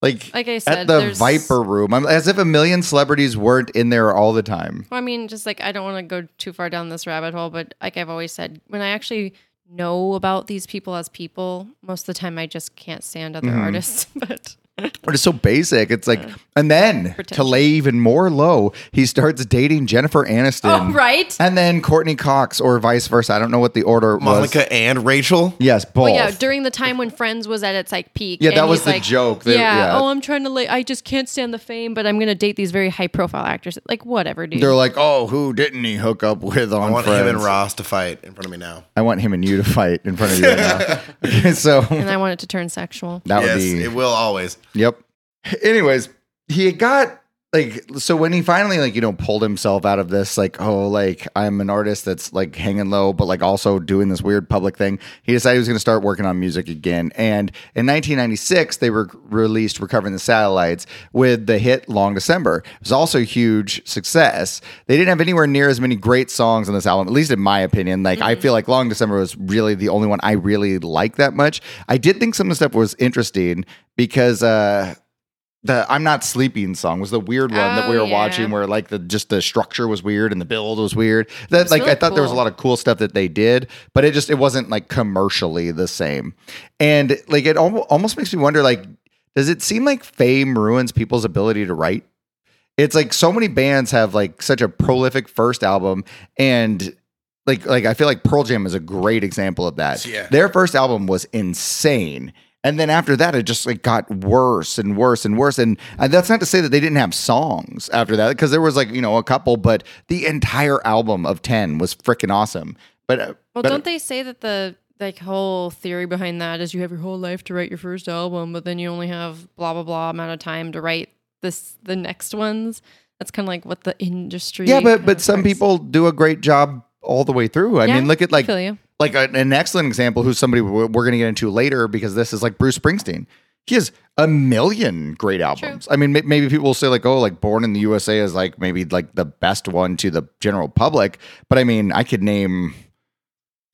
Like I said, at the Viper Room, as if a million celebrities weren't in there all the time. Well, I mean, just like, I don't want to go too far down this rabbit hole, but like I've always said, when I actually know about these people as people, most of the time I just can't stand other artists. But it's so basic. It's like, and then to lay even more low, he starts dating Jennifer Aniston. Oh, right. And then Courtney Cox, or vice versa. I don't know what the order was. Monica and Rachel? Yes, both. Well, yeah, during the time when Friends was at its peak. Yeah, that was the joke. Oh, I'm trying to I just can't stand the fame, but I'm going to date these very high profile actors. Like, whatever, dude. They're like, oh, who didn't he hook up with on Friends? I want him and Ross to fight in front of me now. I want him and you to fight in front of you now. Okay, and I want it to turn sexual. That would be. It will always. Yep. Anyways, he got so when he finally pulled himself out of this, I'm an artist that's hanging low, but also doing this weird public thing, he decided he was going to start working on music again. And in 1996, they were released Recovering the Satellites with the hit Long December. It was also a huge success. They didn't have anywhere near as many great songs on this album, at least in my opinion. I feel like Long December was really the only one I really liked that much. I did think some of the stuff was interesting because, the I'm Not Sleeping song was the weird one that we were watching, where the structure was weird and the build was weird. That I thought there was a lot of cool stuff that they did, but it wasn't commercially the same. And it almost makes me wonder, does it seem like fame ruins people's ability to write? It's like so many bands have such a prolific first album, and I feel like Pearl Jam is a great example of that. Yeah. Their first album was insane. And then after that, it just like got worse and worse and worse. And that's not to say that they didn't have songs after that, because there was like, you know, a couple, but the entire album of 10 was freaking awesome. But don't they say that the like whole theory behind that is you have your whole life to write your first album, but then you only have blah, blah, blah amount of time to write the next ones? That's kind of like what the industry. Yeah, but some people do a great job all the way through. I mean, look at like... Like an excellent example, who's somebody we're going to get into later, because this is like Bruce Springsteen. He has a million great albums. True. I mean, maybe people will say like, oh, like Born in the USA is like maybe like the best one to the general public. But I mean, I could name...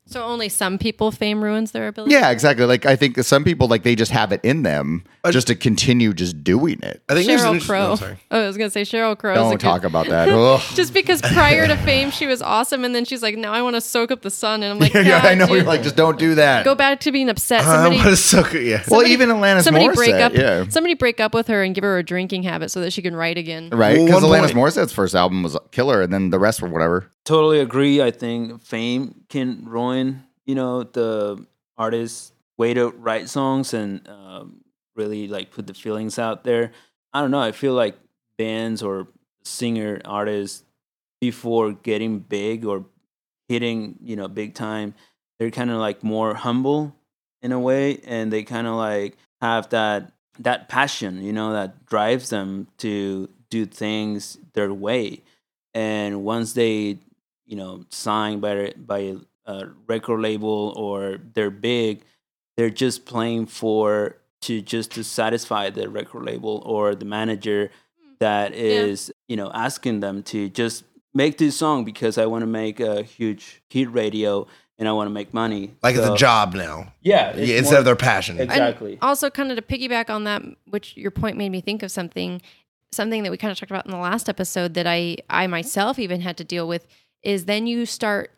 So only some people fame ruins their ability? Yeah, exactly. Like I think some people, like they just have it in them just to continue just doing it. I think Sheryl Crow. I was going to say Sheryl Crow. Don't talk about that. Just because prior to fame, she was awesome. And then she's like, now I want to soak up the sun. And I'm like, yeah, I know. You're like, just don't do that. Go back to being upset. Somebody, I want to soak it, yeah. Somebody, well, even Alanis Morissette. Somebody break up with her and give her a drinking habit so that she can write again. Right, because Alanis Morissette's first album was killer, and then the rest were whatever. Totally agree. I think fame can ruin, you know, the artist's way to write songs and really like put the feelings out there. I don't know. I feel like bands or singer artists before getting big or hitting, you know, big time, they're kind of like more humble in a way, and they kind of like have that passion, you know, that drives them to do things their way. And once they, you know, signed by a record label or they're big, they're just playing to satisfy the record label or the manager that is, you know, asking them to just make this song because I want to make a huge hit radio and I want to make money. Like it's a job now. Yeah, instead of their passion. Exactly. And also kind of to piggyback on that, which your point made me think of something that we kind of talked about in the last episode that I myself even had to deal with, is then you start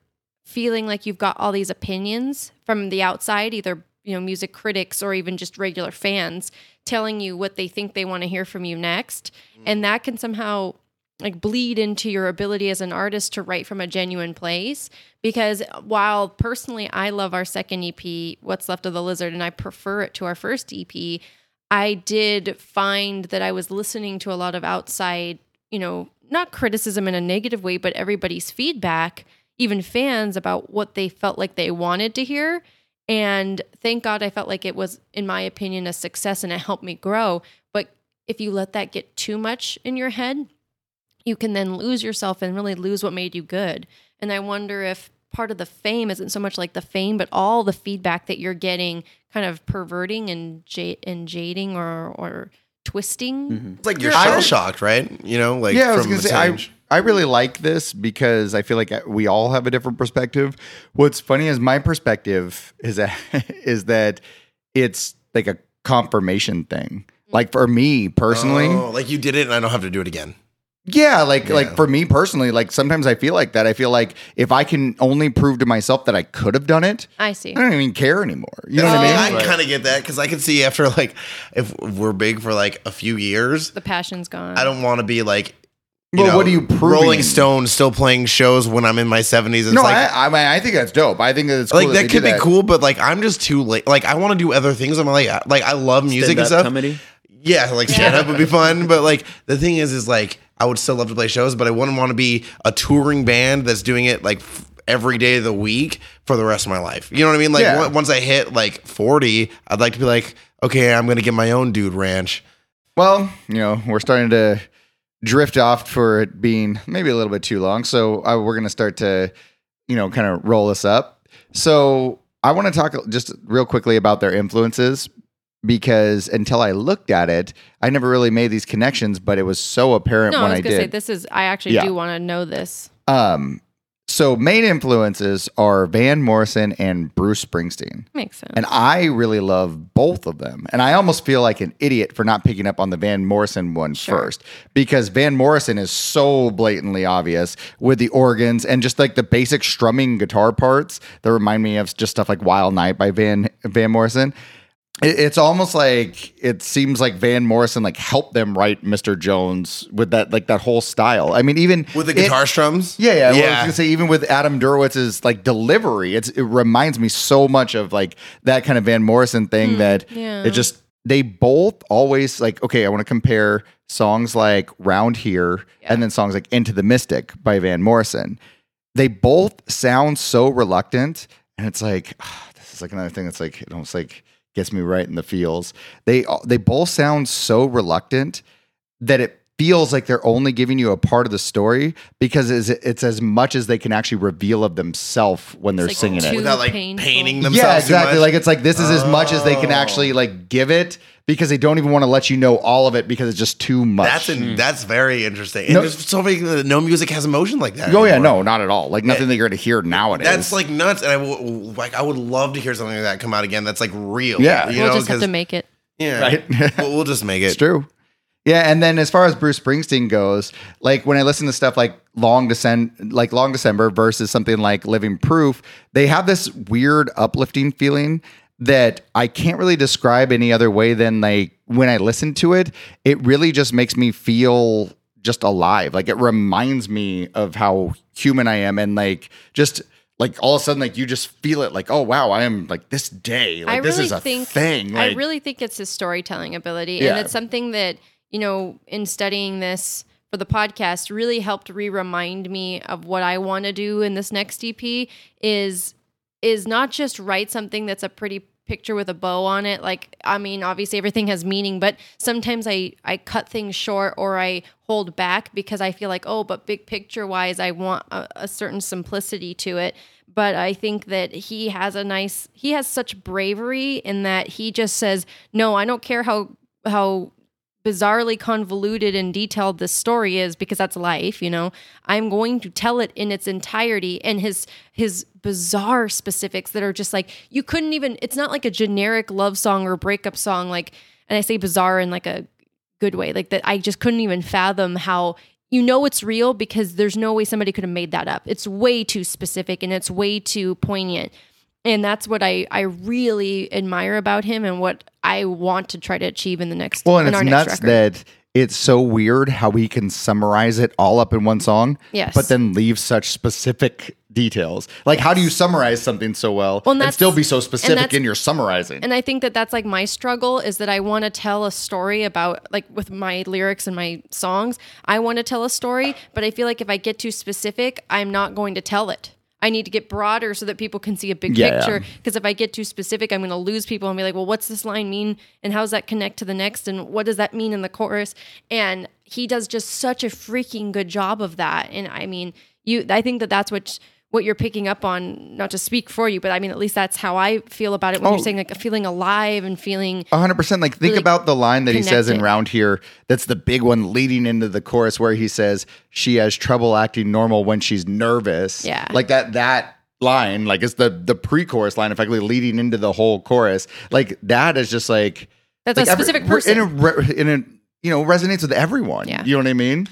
feeling like you've got all these opinions from the outside, either, you know, music critics or even just regular fans telling you what they think they want to hear from you next. And that can somehow like bleed into your ability as an artist to write from a genuine place. Because while personally I love our second EP, What's Left of the Lizard, and I prefer it to our first EP, I did find that I was listening to a lot of outside, you know, not criticism in a negative way, but everybody's feedback, even fans, about what they felt like they wanted to hear. And thank God I felt like it was, in my opinion, a success and it helped me grow. But if you let that get too much in your head, you can then lose yourself and really lose what made you good. And I wonder if part of the fame isn't so much like the fame, but all the feedback that you're getting kind of perverting and jading or twisting. Mm-hmm. It's like you're shell shocked, right? You know, like, yeah, from I really like this because I feel like we all have a different perspective. What's funny is my perspective is that it's like a confirmation thing. Like for me personally, like you did it and I don't have to do it again. Yeah, like for me personally, like sometimes I feel like that. I feel like if I can only prove to myself that I could have done it, I see. I don't even care anymore. You know what I mean? I kind of get that because I can see after like if we're big for like a few years, the passion's gone. I don't want to be like, you know, what are you proving? Rolling Stone still playing shows when I'm in my 70s. No, like, I think that's dope. I think that's cool like that could be cool, but like I'm just too late. Like I want to do other things. I'm like I love music and stuff. Comedy? Yeah, like stand up would be fun, but like the thing is like. I would still love to play shows, but I wouldn't want to be a touring band that's doing it like every day of the week for the rest of my life. You know what I mean? Like once I hit like 40, I'd like to be like, okay, I'm going to get my own dude ranch. Well, you know, we're starting to drift off for it being maybe a little bit too long. So we're going to start to, you know, kind of roll this up. So I want to talk just real quickly about their influences. Because until I looked at it, I never really made these connections, but it was so apparent when I did. I actually do want to know this. So main influences are Van Morrison and Bruce Springsteen. Makes sense. And I really love both of them. And I almost feel like an idiot for not picking up on the Van Morrison one first, because Van Morrison is so blatantly obvious with the organs and just like the basic strumming guitar parts that remind me of just stuff like Wild Night by Van Morrison. It's almost like it seems like Van Morrison like helped them write Mr. Jones with that like that whole style. I mean, even with the guitar strums. Yeah. Well, I was gonna say even with Adam Duritz's like delivery, it reminds me so much of like that kind of Van Morrison thing it just they both always like okay, I want to compare songs like Round Here and then songs like Into the Mystic by Van Morrison. They both sound so reluctant, and it's like this is like another thing that's like it almost like gets me right in the feels. They both sound so reluctant that it feels like they're only giving you a part of the story because it's as much as they can actually reveal of themselves when they're singing it without like painting themselves. Yeah, exactly. Like it's like this is as much as they can actually like give it because they don't even want to let you know all of it because it's just too much. That's very interesting. And there's so many no music has emotion like that. Oh anymore. Yeah, no, not at all. Like nothing that you're going to hear nowadays. That's like nuts. And I would love to hear something like that come out again. That's like real. Yeah, you know, just have to make it. Yeah, right. We'll just make it. It's true. Yeah, and then as far as Bruce Springsteen goes, like when I listen to stuff like Long December versus something like Living Proof, they have this weird uplifting feeling that I can't really describe any other way than like when I listen to it, it really just makes me feel just alive. Like it reminds me of how human I am and like just like all of a sudden, like you just feel it, like oh wow, I am like this day, like really this is a thing. Like, I really think it's his storytelling ability, and it's something that. You know, in studying this for the podcast, really helped remind me of what I want to do in this next EP is not just write something that's a pretty picture with a bow on it. Like, I mean, obviously everything has meaning, but sometimes I cut things short or I hold back because I feel like, oh, but big picture wise, I want a certain simplicity to it. But I think that he has such bravery in that he just says, no, I don't care how bizarrely convoluted and detailed this story is, because that's life, you know. I'm going to tell it in its entirety, and his bizarre specifics that are just like you couldn't even. It's not like a generic love song or breakup song, like. And I say bizarre in like a good way, like that. I just couldn't even fathom how you know it's real because there's no way somebody could have made that up. It's way too specific and it's way too poignant, and that's what I really admire about him and what I want to try to achieve in the next. Well, and it's nuts that it's so weird how he can summarize it all up in one song. Yes, but then leave such specific details. Like, how do you summarize something so well and still be so specific in your summarizing? And I think that that's like my struggle is that I want to tell a story about like with my lyrics and my songs. I want to tell a story, but I feel like if I get too specific, I'm not going to tell it. I need to get broader so that people can see a big picture. Because if I get too specific, I'm going to lose people and be like, well, what's this line mean? And how does that connect to the next? And what does that mean in the chorus? And he does just such a freaking good job of that. And I mean, I think that that's what you're picking up on, not to speak for you, but I mean, at least that's how I feel about it when you're saying like feeling alive and feeling 100%. Like think really about the line that connected. He says in Round Here. That's the big one leading into the chorus where he says she has trouble acting normal when she's nervous. Yeah. Like that line, like it's the pre-chorus line effectively leading into the whole chorus. Like that is just like, that's like a specific person. And it resonates with everyone. Yeah. You know what I mean?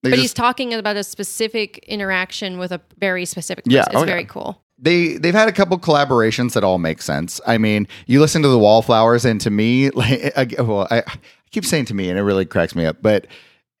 But he's talking about a specific interaction with a very specific person. Yeah, it's very cool. They've had a couple collaborations that all make sense. I mean, you listen to the Wallflowers, and to me, like, I keep saying to me, and it really cracks me up. But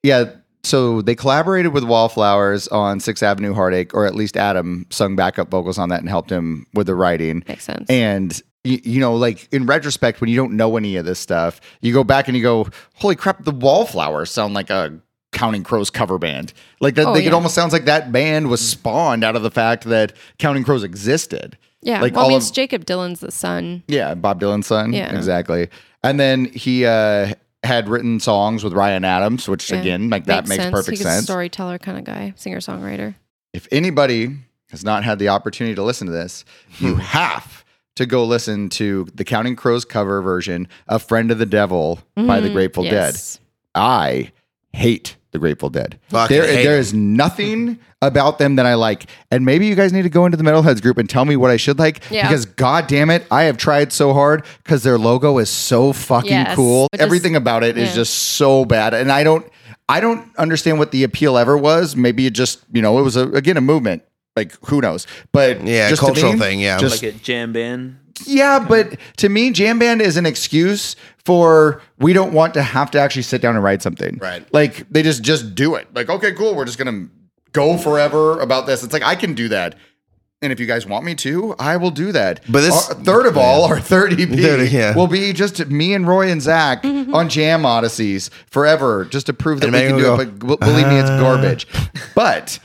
yeah, so they collaborated with Wallflowers on Sixth Avenue Heartache, or at least Adam sung backup vocals on that and helped him with the writing. Makes sense. And you know, like in retrospect, when you don't know any of this stuff, you go back and you go, "Holy crap! The Wallflowers sound like a." Counting Crows cover band. Like that, it almost sounds like that band was spawned out of the fact that Counting Crows existed. Yeah, like it's Jacob Dylan's the son. Yeah, Bob Dylan's son. Yeah, exactly. And then he had written songs with Ryan Adams, which again, like that makes perfect sense. He's a storyteller kind of guy, singer songwriter. If anybody has not had the opportunity to listen to this, you have to go listen to the Counting Crows cover version of "Friend of the Devil" by the Grateful Dead. I hate the Grateful Dead. There is nothing about them that I like. And maybe you guys need to go into the Metalheads group and tell me what I should like. Yeah. Because God damn it, I have tried so hard because their logo is so fucking cool. Everything about it is just so bad. And I don't understand what the appeal ever was. Maybe it just, you know, it was a movement. Like who knows? But just cultural thing. Yeah. Just, like a jam band. Yeah, but to me, jam band is an excuse for we don't want to have to actually sit down and write something. Right. Like they just do it. Like, okay, cool. We're just going to go forever about this. It's like, I can do that. And if you guys want me to, I will do that. But this our 30B will be just me and Roy and Zach on Jam Odysseys forever, just to prove that we can do it. But believe me, it's garbage. But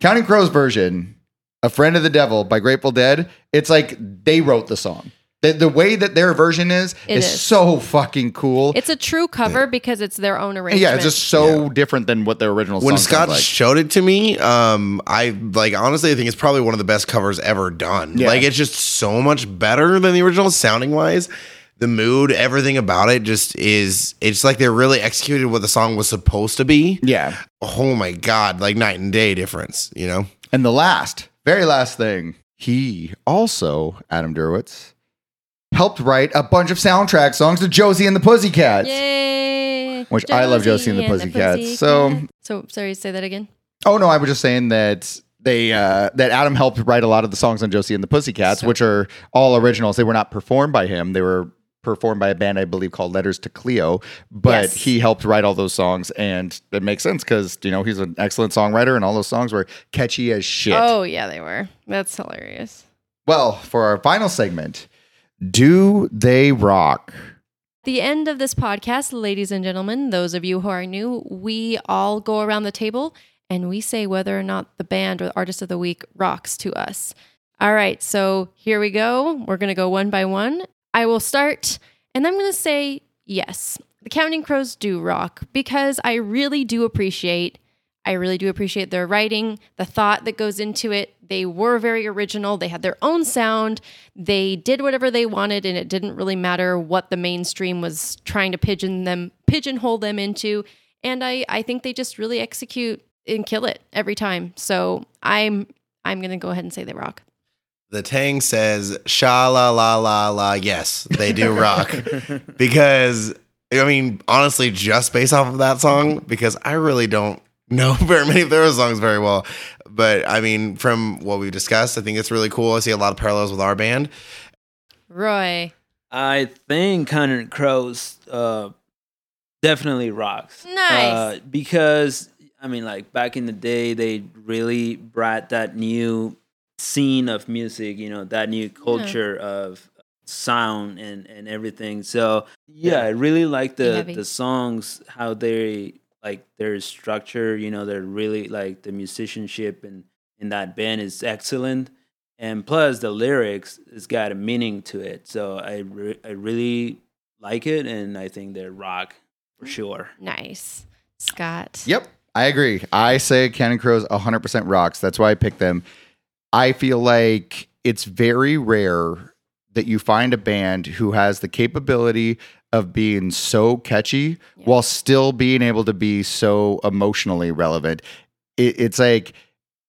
Counting Crows version of Friend of the Devil by Grateful Dead, it's like they wrote the song. The way that their version is so fucking cool. It's a true cover because it's their own arrangement. Yeah, it's just so different than what their original song was. When Scott showed it to me, I think it's probably one of the best covers ever done. Yeah. Like, it's just so much better than the original sounding-wise. The mood, everything about it just is, it's like they really executed what the song was supposed to be. Yeah. Oh my God, like night and day difference, you know? And the very last thing, he also, Adam Duritz, helped write a bunch of soundtrack songs to Josie and the Pussycats. Yay! Which Josie, I love Josie and the Pussycats. So sorry, say that again. Oh no, I was just saying that they that Adam helped write a lot of the songs on Josie and the Pussycats, which are all originals. They were not performed by him. They were performed by a band I believe called Letters to Cleo, but he helped write all those songs, and it makes sense because you know he's an excellent songwriter, and all those songs were catchy as shit. Oh yeah, they were. That's hilarious. Well, for our final segment. Do they rock? The end of this podcast, ladies and gentlemen, those of you who are new, we all go around the table and we say whether or not the band or the artist of the week rocks to us. All right, so here we go. We're going to go one by one. I will start, and I'm going to say yes. The Counting Crows do rock because I really do appreciate their writing, the thought that goes into it. They were very original. They had their own sound. They did whatever they wanted, and it didn't really matter what the mainstream was trying to pigeonhole them into. And I think they just really execute and kill it every time. So I'm going to go ahead and say they rock. The Tang says, sha la la la la, yes, they do rock. Because, I mean, honestly, just based off of that song, because I really don't know very many of their songs very well. But I mean, from what we've discussed, I think it's really cool. I see a lot of parallels with our band. Roy. I think Counting Crows definitely rocks. Nice. Because, I mean, like back in the day, they really brought that new scene of music, you know, that new culture of sound and everything. So, yeah, I really like the songs, how they... like their structure, you know, they're really like the musicianship and in that band is excellent, and plus the lyrics has got a meaning to it. So I really like it, and I think they're rock for sure. Nice, Scott. Yep, I agree. I say Counting Crows 100% rocks. That's why I picked them. I feel like it's very rare that you find a band who has the capability of being so catchy while still being able to be so emotionally relevant. It's like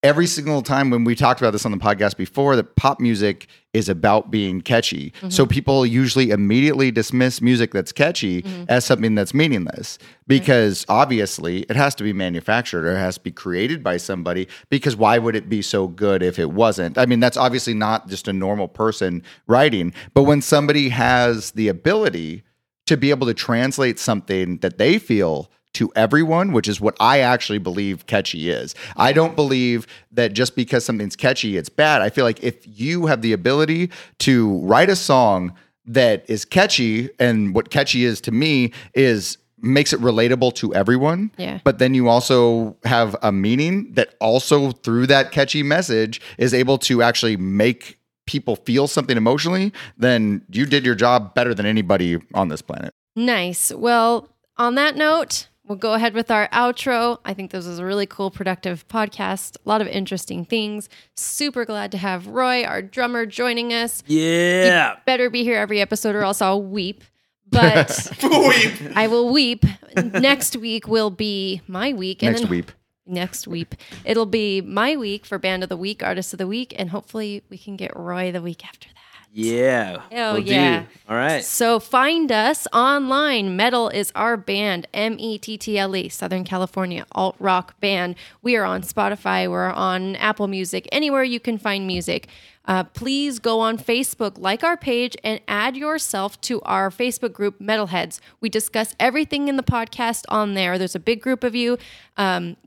every single time when we talked about this on the podcast before, that pop music is about being catchy. Mm-hmm. So people usually immediately dismiss music that's catchy as something that's meaningless because obviously it has to be manufactured or it has to be created by somebody, because why would it be so good if it wasn't? I mean, that's obviously not just a normal person writing, but when somebody has the ability to be able to translate something that they feel to everyone, which is what I actually believe catchy is. I don't believe that just because something's catchy, it's bad. I feel like if you have the ability to write a song that is catchy, and what catchy is to me is makes it relatable to everyone, but then you also have a meaning that also through that catchy message is able to actually make people feel something emotionally, then you did your job better than anybody on this planet. Nice. Well, on that note, we'll go ahead with our outro. I think this was a really cool, productive podcast. A lot of interesting things. Super glad to have Roy, our drummer, joining us. Yeah. You better be here every episode or else I'll weep. But weep. I will weep. Next week will be my week. And next week. It'll be my week for Band of the Week, Artist of the Week, and hopefully we can get Roy the week after that. Yeah. Oh, yeah. Do. All right. So find us online. Metal is our band, METTLE, Southern California alt rock band. We are on Spotify. We're on Apple Music, anywhere you can find music. Please go on Facebook, like our page, and add yourself to our Facebook group, Metalheads. We discuss everything in the podcast on there. There's a big group of you.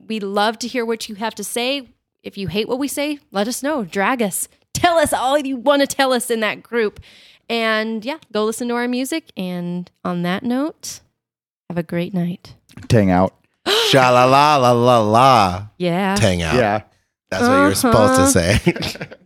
We love to hear what you have to say. If you hate what we say, let us know. Drag us. Tell us all you want to tell us in that group. And yeah, go listen to our music. And on that note, have a great night. Tang out. Sha la la la la la. Yeah. Tang out. Yeah. That's what you're supposed to say.